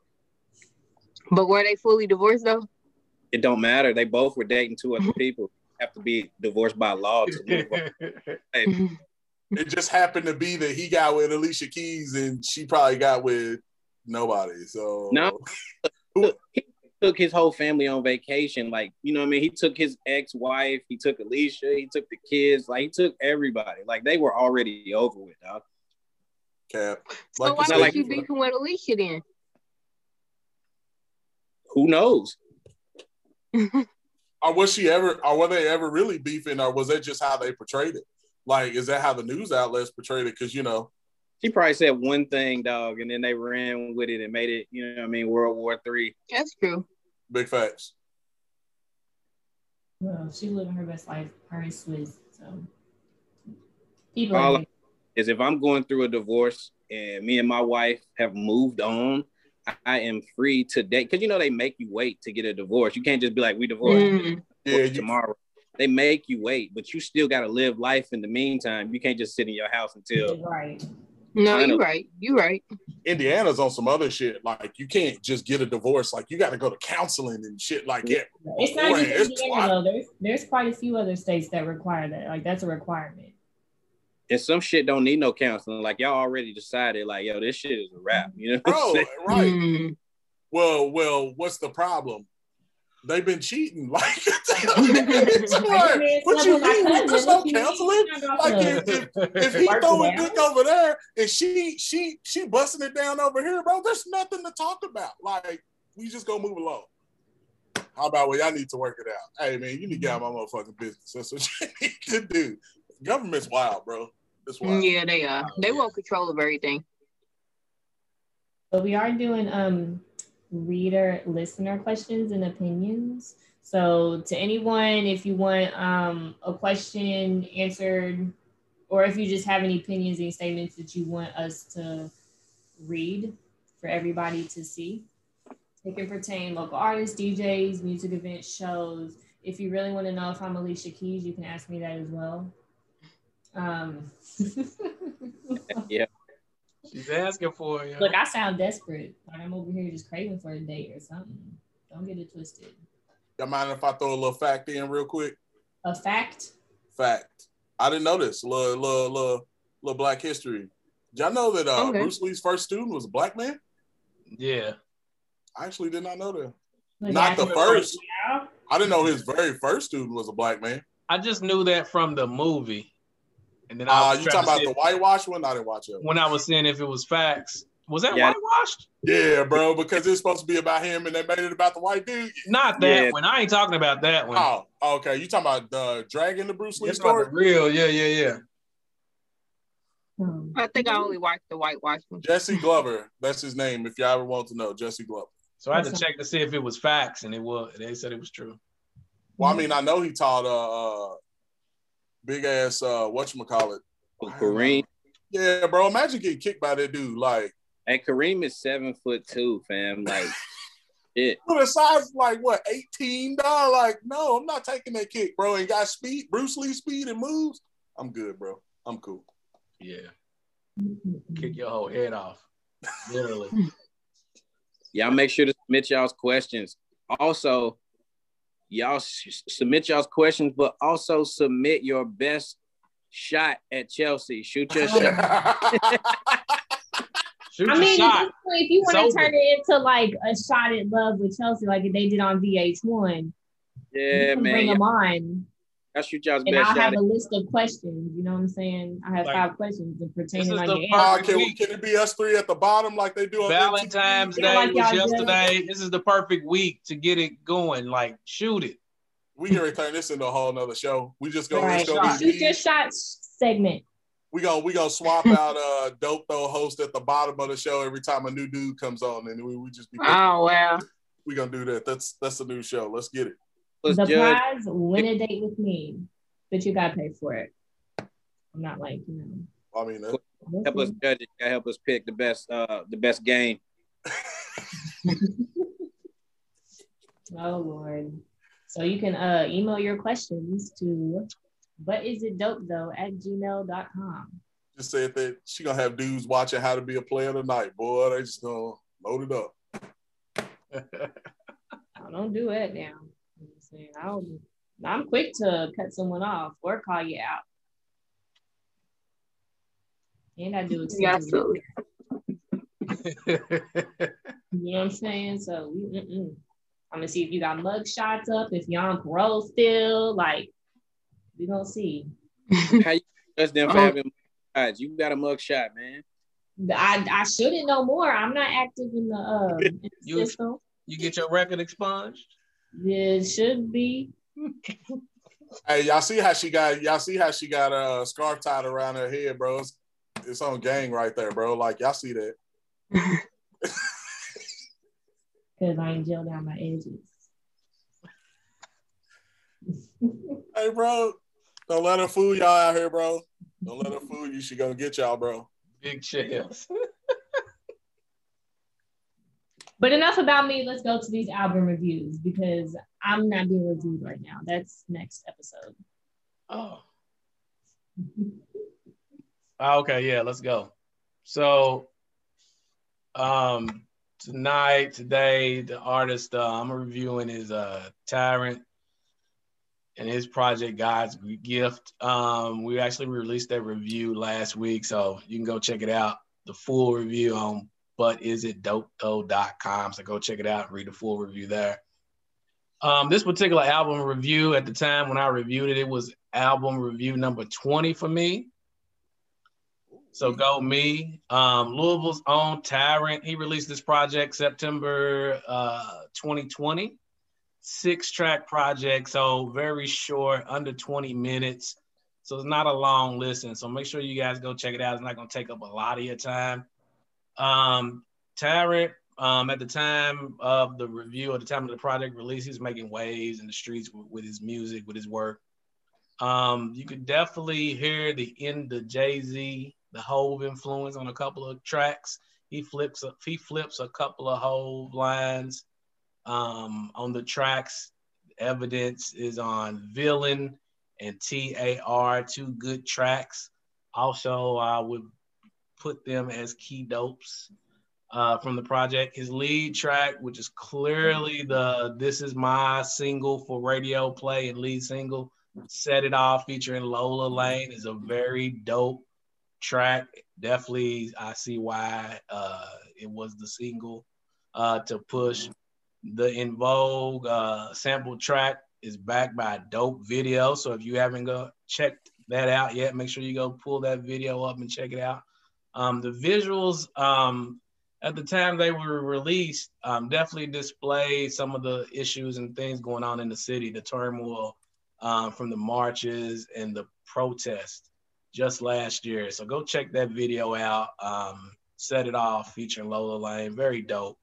But were they fully divorced though? It don't matter. They both were dating two other people. Have to be divorced by law to move on. It just happened to be that he got with Alicia Keys and she probably got with nobody. So no, he took his whole family on vacation. Like, you know what I mean? He took his ex-wife. He took Alicia. He took the kids. Like, he took everybody. Like, they were already over with, dog. Cap. So why would you be with Alicia then? Who knows? Or were they ever really beefing, or was that just how they portrayed it? Like, is that how the news outlets portrayed it? Because, you know, she probably said one thing, dog, and then they ran with it and made it, you know what I mean, World War III. That's true. Big facts. Well, she living her best life. Her is Swiss, so people. All is, if I'm going through a divorce and me and my wife have moved on, I am free today, because you know they make you wait to get a divorce. You can't just be like, we divorced tomorrow. They make you wait, but you still got to live life in the meantime. You can't just sit in your house until. Right. No, you're right. You're right. Indiana's on some other shit. Like, you can't just get a divorce. Like, you got to go to counseling and shit like that. It's not just Indiana, though. There's quite a few other states that require that. Like, that's a requirement. And some shit don't need no counseling. Like, y'all already decided, like, yo, this shit is a wrap. You know what I'm saying? Right. Well, what's the problem? They've been cheating. Like, it's like, what you mean? There's no counseling? Like, if he throwing dick over there and she busting it down over here, bro, there's nothing to talk about. Like, we just gonna move along. How about, well, y'all need to work it out. Hey, man, you need to get out of my motherfucking business. That's what you need to do. Government's wild, bro. It's wild. Yeah, they are. They want control of everything. But we are doing reader listener questions and opinions. So to anyone, if you want a question answered, or if you just have any opinions, any statements that you want us to read for everybody to see, it can pertain local artists, DJs, music events, shows. If you really want to know if I'm Alicia Keys, you can ask me that as well. Yeah, she's asking for it. Look, I sound desperate. I'm over here just craving for a date or something. Don't get it twisted. Y'all mind if I throw a little fact in real quick? A fact? Fact. I didn't know this. Little Black history. Did y'all know that Bruce Lee's first student was a Black man? Yeah. I actually did not know that. Look, not the first. I didn't know his very first student was a Black man. I just knew that from the movie. And then you talking about the whitewash one? I didn't watch it. When I was saying if it was facts, was that whitewashed? Yeah, bro, because it's supposed to be about him and they made it about the white dude. Not that one. I ain't talking about that one. Oh, okay. You talking about the dragon, the Bruce Lee story? Real, yeah. I think I only watched the whitewash one. Jesse Glover, that's his name. If y'all ever want to know, Jesse Glover. So I had to check to see if it was facts, and it was. They said it was true. Well, I mean, I know he taught big ass whatchamacallit. Kareem. Yeah, bro. Imagine getting kicked by that dude. Like, and Kareem is 7'2", fam. Like, shit. With a size like what, 18? Like, no, I'm not taking that kick, bro. And got speed, Bruce Lee speed and moves. I'm good, bro. I'm cool. Yeah. Kick your whole head off. Literally. Y'all make sure to submit y'all's questions. Also, y'all submit y'all's questions, but also submit your best shot at Chelsea. Shoot your shot. Shoot I mean, shot. If you want to turn it into like a shot at love with Chelsea, like they did on VH1, yeah, man, bring them on. That's your job's best. And I have a list of questions. You know what I'm saying? I have like, 5 questions that pertain to like. Can it be us 3 at the bottom like they do on Valentine's Day? Like was yesterday. Did. This is the perfect week to get it going. Like, shoot it. We gonna turn this into a whole nother show. We just gonna shoot your shots segment. We gonna swap out Dope Tho host at the bottom of the show every time a new dude comes on, and we just be. Oh wow. We gonna do that. That's a new show. Let's get it. The prize, win a date with me, but you gotta pay for it. I'm not like, you know. I mean, help us judge it. You gotta help us pick the best game. Oh Lord! So you can email your questions to butIsItDopeTho@gmail.com. Just said that she gonna have dudes watching How to Be a Player tonight, boy. They just gonna load it up. Oh, don't do it now. I'm quick to cut someone off or call you out. And I do it. You know what I'm saying? So I'm gonna see if you got mug shots up, if you're on parole still, like we gonna see. How you trust them for having mug shots? You got a mug shot, man. I shouldn't know more. I'm not active in the system. You get your record expunged? Yeah, it should be. Hey, y'all see how she got a scarf tied around her head, bro. It's on gang right there, bro. Like y'all see that. Cause I ain't gel down my edges. Hey bro, don't let her fool y'all out here, bro. Don't let her fool you. She gonna get y'all, bro. Big chance. But enough about me. Let's go to these album reviews because I'm not being reviewed right now. That's next episode. Oh. Okay. Yeah. Let's go. So, today, the artist I'm reviewing is Tyrant and his project God's Gift. We actually released that review last week, so you can go check it out. The full review on ButIsItDopeTho.com. So go check it out and read the full review there. This particular album review, at the time when I reviewed it, it was album review number 20 for me. So go me. Louisville's own Tyrant. He released this project September 2020. 6-track project. So very short, under 20 minutes. So it's not a long listen. So make sure you guys go check it out. It's not going to take up a lot of your time. Tyrant, at the time of the review, at the time of the project release, he's making waves in the streets with his music, with his work. You could definitely hear the Jay-Z, the Hove influence on a couple of tracks. He flips a couple of Hove lines on the tracks. Evidence is on Villain and TAR, 2 good tracks. Also, I would put them as key dopes from the project. His lead track, which is clearly the This Is My single for radio play and lead single, Set It Off featuring Lola Lane, is a very dope track. Definitely, I see why it was the single to push. The In Vogue sample track is backed by a dope video. So if you haven't checked that out yet, make sure you go pull that video up and check it out. The visuals at the time they were released definitely display some of the issues and things going on in the city, the turmoil from the marches and the protests just last year. So go check that video out. Set It Off featuring Lola Lane. Very dope.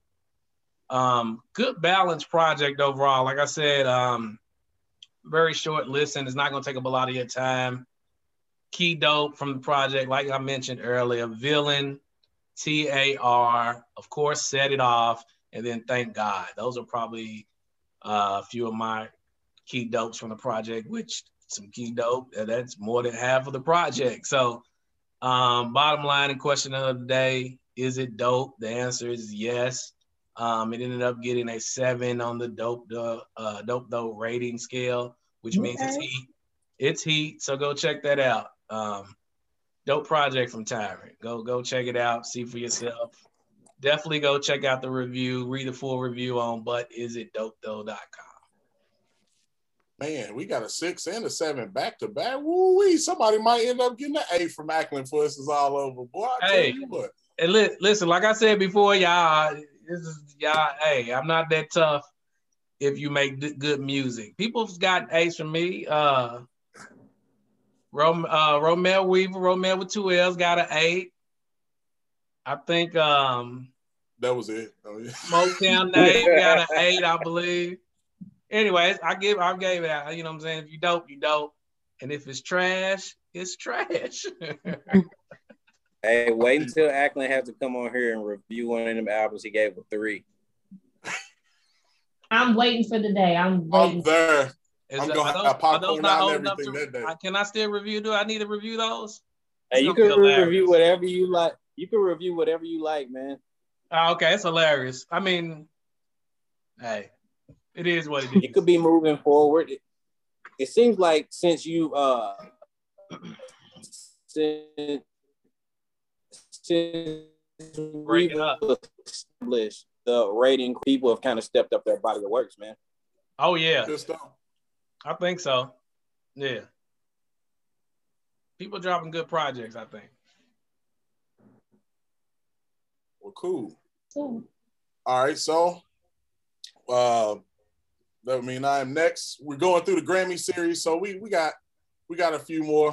Good balance project overall. Like I said, very short listen. It's not going to take up a lot of your time. Key Dope from the project, like I mentioned earlier, Villain, TAR, of course, Set It Off, and then Thank God. Those are probably a few of my key dopes from the project, which some key dope, that's more than half of the project. So bottom line and question of the day, is it dope? The answer is yes. It ended up getting a 7 on the dope tho rating scale, which means it's heat. It's heat, so go check that out. Dope project from Tyrant. Go check it out, see for yourself. Definitely go check out the review, read the full review on butisitdopetho.com. Man, we got a 6 and a 7 back to back. Woo-wee, somebody might end up getting an 8 from Ackland for us is all over. Boy, I tell you what. And listen, like I said before, y'all, this is y'all. Hey, I'm not that tough. If you make good music, people's gotten A's from me. Romel Weaver, Romel with 2 L's, got an 8. I think that was it. Oh, yeah. Motown Dave got an 8, I believe. Anyways, I gave it out. You know what I'm saying? If you dope, you dope. And if it's trash, it's trash. Hey, wait until Ackland has to come on here and review one of them albums he gave a 3. I'm waiting for the day. I'm waiting. I'm there. I'm going to have popcorn and everything that day. Can I still review? Do I need to review those? Hey, you can review whatever you like. You can review whatever you like, man. Oh, okay, it's hilarious. I mean, hey, it is what it is. You could be moving forward. It seems like since you since we've established the rating, people have kind of stepped up their body of works, man. Oh yeah, I think so. Yeah, people dropping good projects, I think. Well, cool. All right, so that means I am next. We're going through the Grammy series, so we got a few more.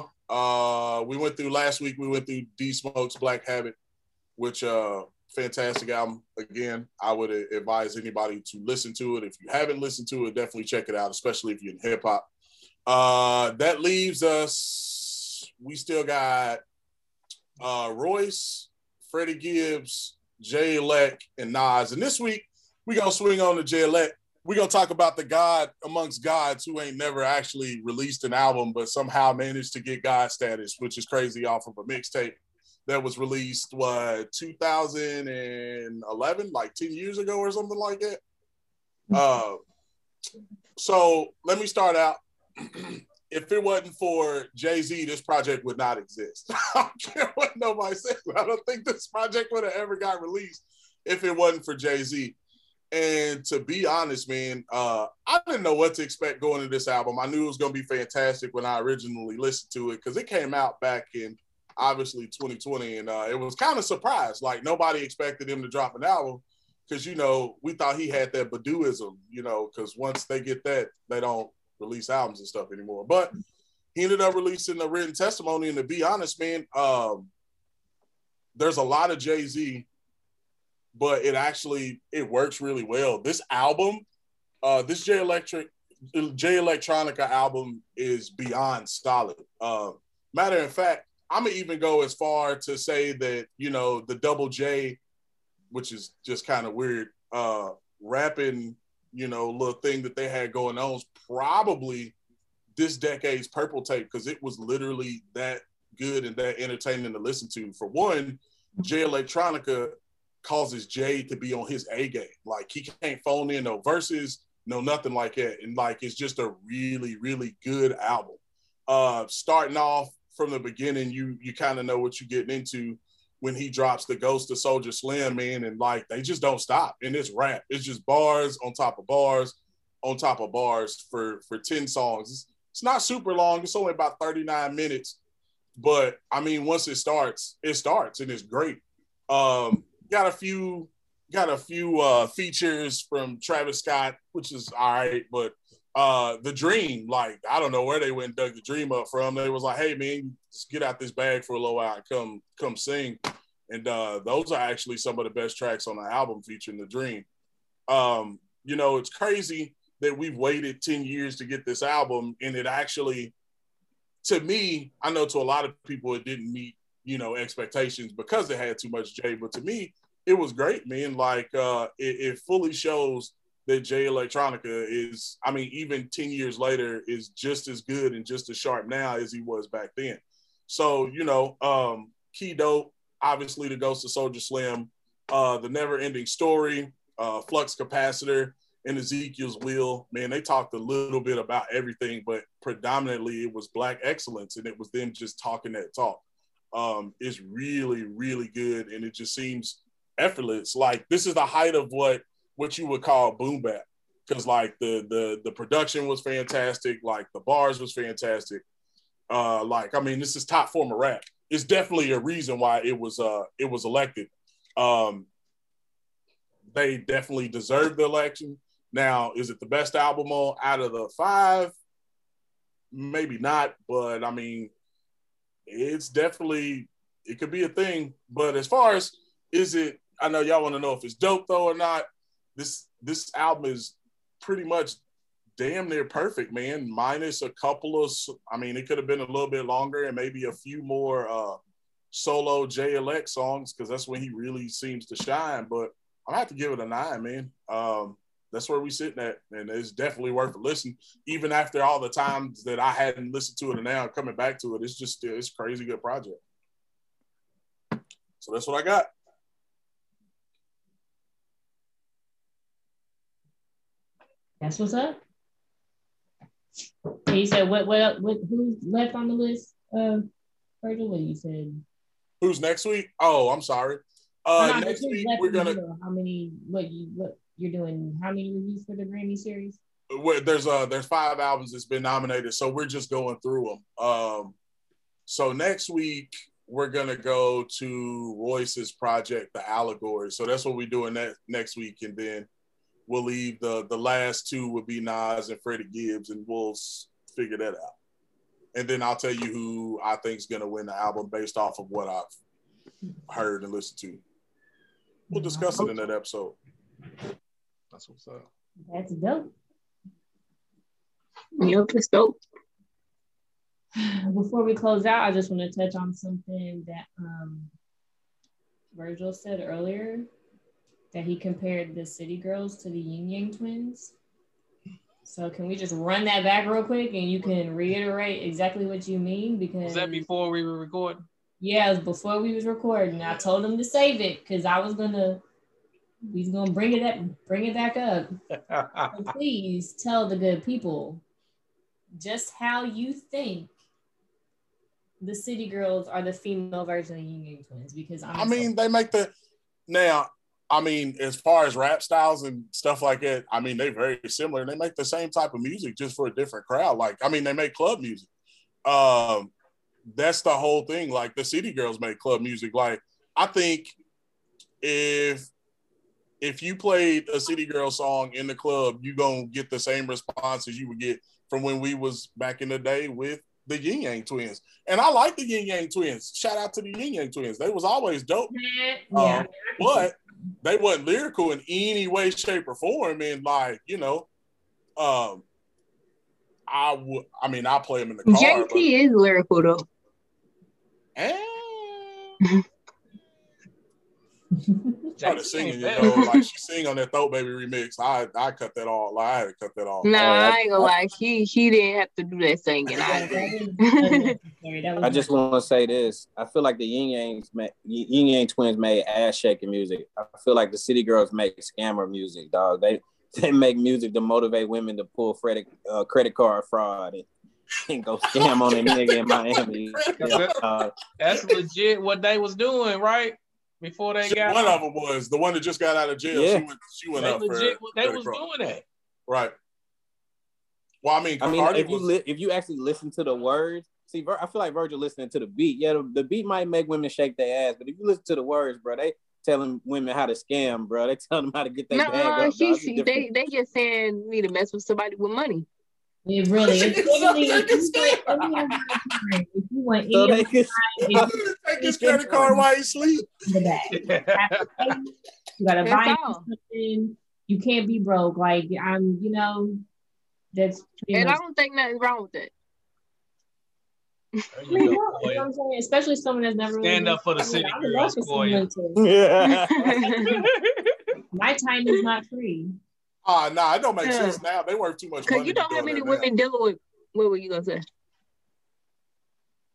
We went through last week. We went through D Smoke's Black Habit, which fantastic album. Again, I would advise anybody to listen to it. If you haven't listened to it, definitely check it out, especially if you're in hip hop. That leaves us. We still got Royce, Freddie Gibbs, Jay Leck, and Nas. And this week we're gonna swing on to Jay Leck. We're going to talk about the God amongst gods who ain't never actually released an album, but somehow managed to get God status, which is crazy, off of a mixtape that was released, what, 2011, like 10 years ago or something like that. So let me start out. If it wasn't for Jay-Z, this project would not exist. I don't care what nobody says. I don't think this project would have ever got released if it wasn't for Jay-Z. And to be honest, man, I didn't know what to expect going into this album. I knew it was going to be fantastic when I originally listened to it, because it came out back in, obviously, 2020. And it was kind of surprised. Like, nobody expected him to drop an album because, you know, we thought he had that Baduism, you know, because once they get that, they don't release albums and stuff anymore. But he ended up releasing a written testimony. And to be honest, man, there's a lot of Jay-Z, but it works really well. This album, this Jay Electronica album is beyond solid. Matter of fact, I'm gonna even go as far to say that, you know, the double J, which is just kind of weird, rapping, you know, little thing that they had going on is probably this decade's purple tape, because it was literally that good and that entertaining to listen to. For one, Jay Electronica causes Jay to be on his A game. Like, he can't phone in no verses, no nothing like that. And like, it's just a really, really good album. Starting off from the beginning, you kind of know what you're getting into when he drops the Ghost of Soldier Slim, man. And like, they just don't stop. And it's rap. It's just bars on top of bars on top of bars for 10 songs. It's not super long. It's only about 39 minutes. But I mean, once it starts and it's great. Got a few features from Travis Scott, which is all right, but The Dream, like, I don't know where they went and dug The Dream up from. They was like, hey, man, just get out this bag for a little while and come sing. And those are actually some of the best tracks on the album featuring The Dream. You know, it's crazy that we've waited 10 years to get this album, and it actually, to me, I know to a lot of people it didn't meet, you know, expectations because it had too much Jay, but to me, it was great, man. Like, it fully shows that Jay Electronica is, I mean, even 10 years later, is just as good and just as sharp now as he was back then. So, you know, Key Dope, obviously The Ghost of Soldier Slim, The Never Ending Story, Flux Capacitor, and Ezekiel's Wheel. Man, they talked a little bit about everything, but predominantly it was Black excellence, and it was them just talking that talk. It's really, really good, and it just seems effortless. Like, this is the height of what you would call boom bap, because like the production was fantastic, like the bars was fantastic. Like, I mean, this is top form of rap. It's definitely a reason why it was elected. They definitely deserved the election. Now, is it the best album out of the five? Maybe not, but I mean, it's definitely, it could be a thing. But as far as is it, I know y'all want to know if it's dope though or not. This album is pretty much damn near perfect, man. Minus a couple of, I mean, it could have been a little bit longer and maybe a few more solo JLX songs, because that's when he really seems to shine. But I have to give it a 9, man. That's where we sitting at, and it's definitely worth a listen. Even after all the times that I hadn't listened to it, and now coming back to it, it's just still, it's a crazy good project. So that's what I got. That's what's up. And you said what who's left on the list? Virgil, what you said? Who's next week? Oh, I'm sorry. Next week we're gonna. How many? What you're doing? How many reviews for the Grammy series? There's 5 albums that's been nominated, so we're just going through them. So next week we're gonna go to Royce's project, The Allegory. So that's what we're doing next week, and then we'll leave the last two would be Nas and Freddie Gibbs, and we'll figure that out. And then I'll tell you who I think is going to win the album based off of what I've heard and listened to. We'll discuss it in that episode. That's what's up. That's dope. Yep, it's dope. Before we close out, I just want to touch on something that Virgil said earlier, that he compared the City Girls to the Yin Yang Twins. So can we just run that back real quick and you can reiterate exactly what you mean? Because was that before we were recording? Yeah, it was before we was recording. I told him to save it because he's gonna bring it back up. So please tell the good people just how you think the City Girls are the female version of the Yin Yang Twins, because they make the now. I mean, as far as rap styles and stuff like that, I mean, they're very similar. They make the same type of music just for a different crowd. Like, I mean, they make club music. That's the whole thing. Like, the City Girls make club music. Like, I think if you played a City Girl song in the club, you're going to get the same response as you would get from when we was back in the day with the Yin Yang Twins. And I like the Yin Yang Twins. Shout out to the Yin Yang Twins. They was always dope. Yeah. But they wasn't lyrical in any way, shape, or form. And like, you know, I play them in the car. JT is lyrical though. Started singing, you know, like she sing on that Throat Baby remix. I cut that all. Like, I had to cut that all. No, I ain't gonna lie. She didn't have to do that singing. I just want to say this. I feel like the Yin Yang Twins made ass shaking music. I feel like the City Girls make scammer music, dog. They make music to motivate women to pull credit card fraud and go scam on a nigga in Miami. That's legit what they was doing, right? Before they got one of them was the one that just got out of jail. Yeah. She went up legit, for they was doing that, right? Well, I mean, if you actually listen to the words, see, I feel like Virgil listening to the beat. Yeah, the beat might make women shake their ass, but if you listen to the words, bro, they telling women how to scam, bro. They telling them how to get their bag up. They just saying you need to mess with somebody with money. It really is. If you want any take his credit card while you sleep. You gotta buy something. You can't be broke. Like, I'm, you know, that's pretty much. I don't think nothing's wrong with that. You know what I'm saying? Especially someone that's never stand really up for the city girls, Koya. My time is not free. Ah, nah, it don't make sense now. They worth too much money. Because you don't have many women dealing with. What were you gonna say?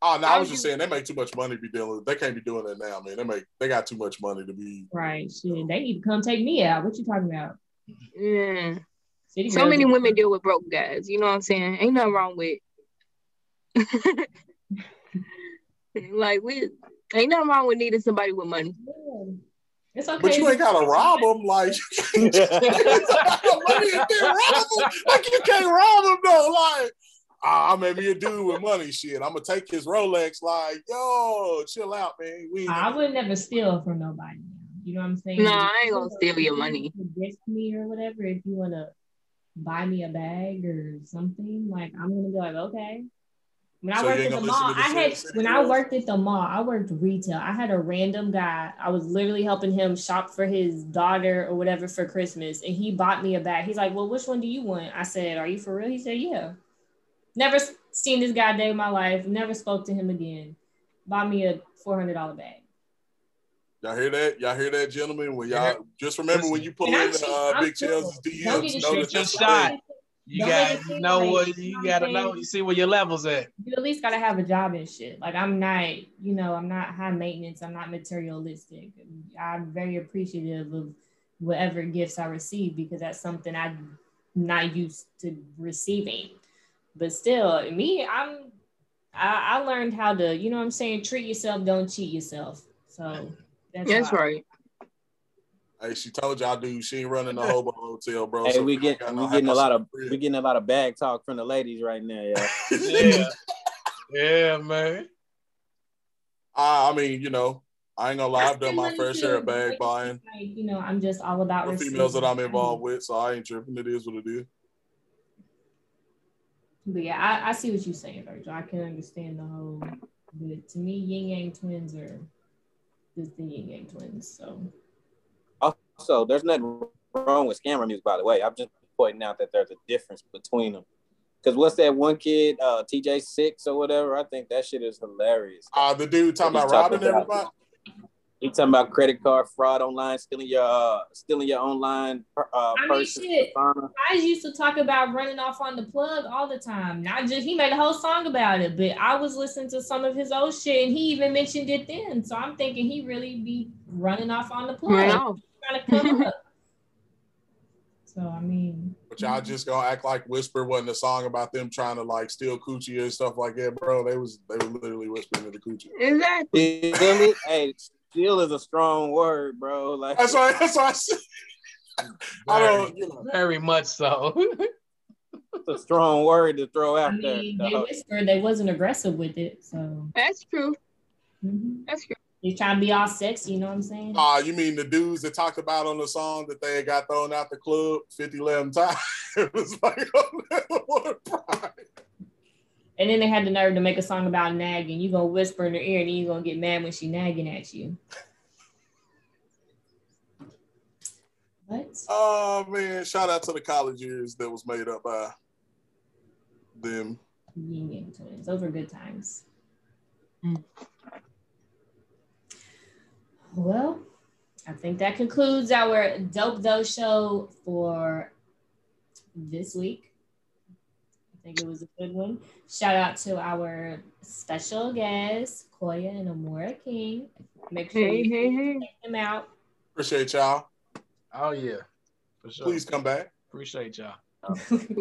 Oh no, I was just saying they make too much money to be dealing. They can't be doing that now, man. They got too much money to be right. Shit, they need to come take me out. What you talking about? Yeah. City so many women deal with broke guys. You know what I'm saying? Ain't nothing wrong with. Like we ain't nothing wrong with needing somebody with money. Yeah. It's okay, but you ain't gotta rob them like you can't rob them. Like you can't rob them though. Like I made me a dude with money, shit. I'm gonna take his Rolex. Like yo, chill out, man. I would never steal from nobody. You know what I'm saying? No, I ain't gonna steal your money. Gift me or whatever. If you wanna buy me a bag or something, like I'm gonna be like okay. When I worked at the mall, I worked at the mall, I worked retail. I had a random guy. I was literally helping him shop for his daughter or whatever for Christmas. And he bought me a bag. He's like, well, which one do you want? I said, are you for real? He said, yeah. Never seen this guy a day in my life. Never spoke to him again. Bought me a $400 bag. Y'all hear that? Y'all hear that, gentlemen? When y'all just remember when you pull in Big Chelsea DMs, know that you're shot. You gotta know. You see where your level's at. You at least gotta have a job and shit. Like I'm not, you know, I'm not high maintenance. I'm not materialistic. I'm very appreciative of whatever gifts I receive because that's something I'm not used to receiving. But still, me, I learned how to, you know, what I'm saying, treat yourself, don't cheat yourself. So that's right. Hey, she told y'all, dude, she ain't running the hobo hotel, bro. Hey, so we getting a lot of bag talk from the ladies right now, y'all. Yeah, yeah, man. I mean, you know, I ain't gonna lie, I've done my fair share of bag buying. Like, you know, I'm just all about the females that I'm involved with, so I ain't tripping. It is what it is. But yeah, I see what you're saying, Virgil. I can understand the whole. But to me, yin yang twins are just the yin yang twins, so. So there's nothing wrong with scammer music, by the way. I'm just pointing out that there's a difference between them. Because what's that one kid, TJ6 or whatever? I think that shit is hilarious. The dude talking about robbing everybody? He talking about credit card fraud online, stealing your online purse. I mean, shit, I used to talk about running off on the plug all the time. Not just, he made a whole song about it, but I was listening to some of his old shit, and he even mentioned it then. So I'm thinking he really be running off on the plug. Wow. So I mean, but y'all just gonna act like Whisper wasn't a song about them trying to like steal coochie and stuff like that, bro. They were literally whispering to the coochie. Exactly. Hey, steal is a strong word, bro. Like that's why I said. I don't, you know, very much so. It's a strong word to throw out there. They whispered, they wasn't aggressive with it, so that's true. Mm-hmm. That's true. You trying to be all sexy, you know what I'm saying? You mean the dudes that talked about on the song that they got thrown out the club 50-11 times? It was like, oh, and then they had the nerve to make a song about nagging. You gonna whisper in her ear and then you gonna get mad when she nagging at you. What? Oh man, shout out to the college years that was made up by them. Those were good times. Mm. Well, I think that concludes our Dope Tho show for this week. I think it was a good one. Shout out to our special guests, Koya and Amoré King. Make sure you check them out. Appreciate y'all. Oh, yeah. For sure. Please come back. Appreciate y'all.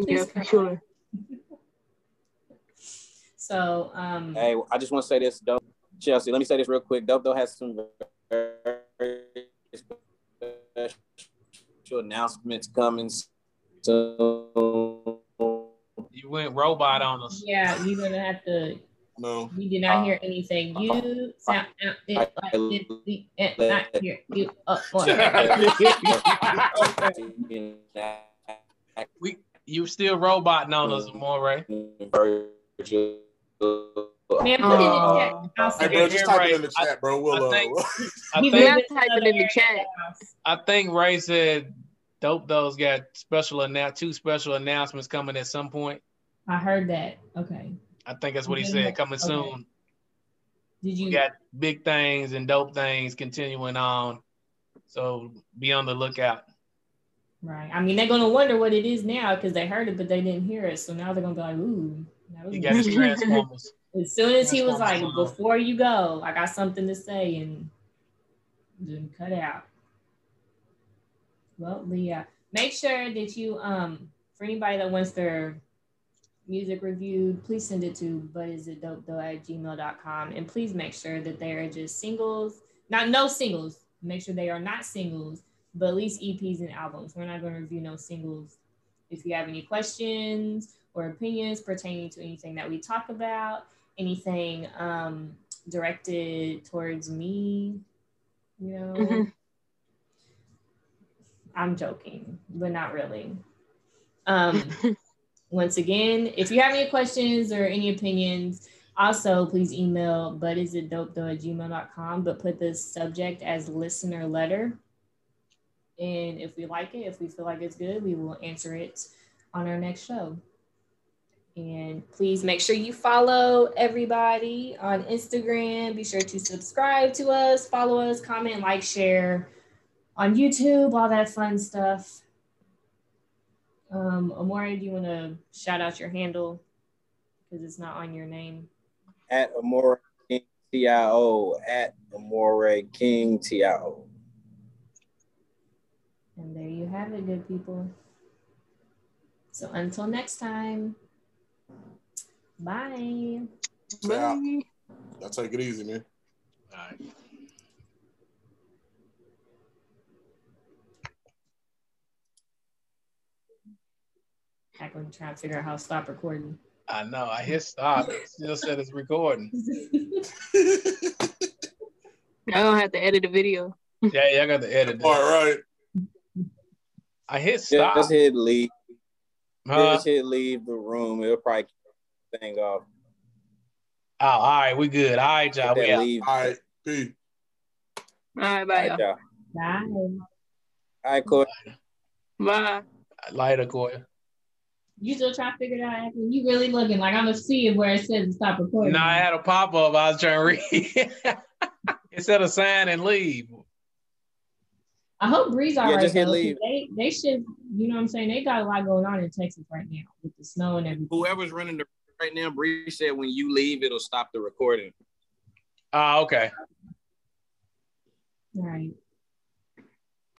Yeah, for sure. So, hey, I just want to say this, Dope Chelsea. Let me say this real quick. Dope Tho has some very special announcements coming soon. You went robot on us. Yeah, you're gonna have to. No, you did not hear anything. You sound not here. You up one. You still roboting on us more, right? Man, put it in the chat. Hey, bro, just type it in the chat, bro. I think Ray said Dope Tho's got two special announcements coming at some point. I heard that. Okay. I think that's what he said. Coming soon. We got big things and dope things continuing on. So be on the lookout. Right. I mean, they're going to wonder what it is now because they heard it, but they didn't hear it. So now they're going to be like, ooh. He got his Transformers. As soon as he was like, before you go, I got something to say, and didn't cut out. Well, Leah, make sure that you, for anybody that wants their music reviewed, please send it to butisitdopetho@gmail.com. And please make sure that they are just singles, no singles. Make sure they are not singles, but at least EPs and albums. We're not going to review no singles. If you have any questions or opinions pertaining to anything that we talk about, anything directed towards me, you know, I'm joking, but not really. Once again, if you have any questions or any opinions, also please email butisitdopetho@gmail.com, but put the subject as listener letter. And if we like it, if we feel like it's good, we will answer it on our next show. And please make sure you follow everybody on Instagram. Be sure to subscribe to us, follow us, comment, like, share on YouTube, all that fun stuff. Amoré, do you want to shout out your handle? Because it's not on your name. At Amoré King TIO. At Amoré King TIO. And there you have it, good people. So until next time. Bye. Bye. Y'all take it easy, man. All right. I'm going to try to figure out how to stop recording. I know. I hit stop. It still said it's recording. I don't have to edit the video. Yeah, I got to edit. All right. I hit stop. Just hit leave. Just hit leave the room. It'll probably keep the thing off. Oh, all right. We good. All right, y'all. We out. All right. Peace. All right. Bye, y'all. Bye. All right, Koya. Bye. Later, Koya. You still trying to figure it out? You really looking like I'm gonna see it where it says stop recording. No, I had a pop up. I was trying to read. It said a sign and leave. I hope Bree's all right. Just hit leave. They should. You know what I'm saying? They got a lot going on in Texas right now with the snow and everything. Whoever's running the right now, Bree said when you leave, it'll stop the recording. Okay. All right.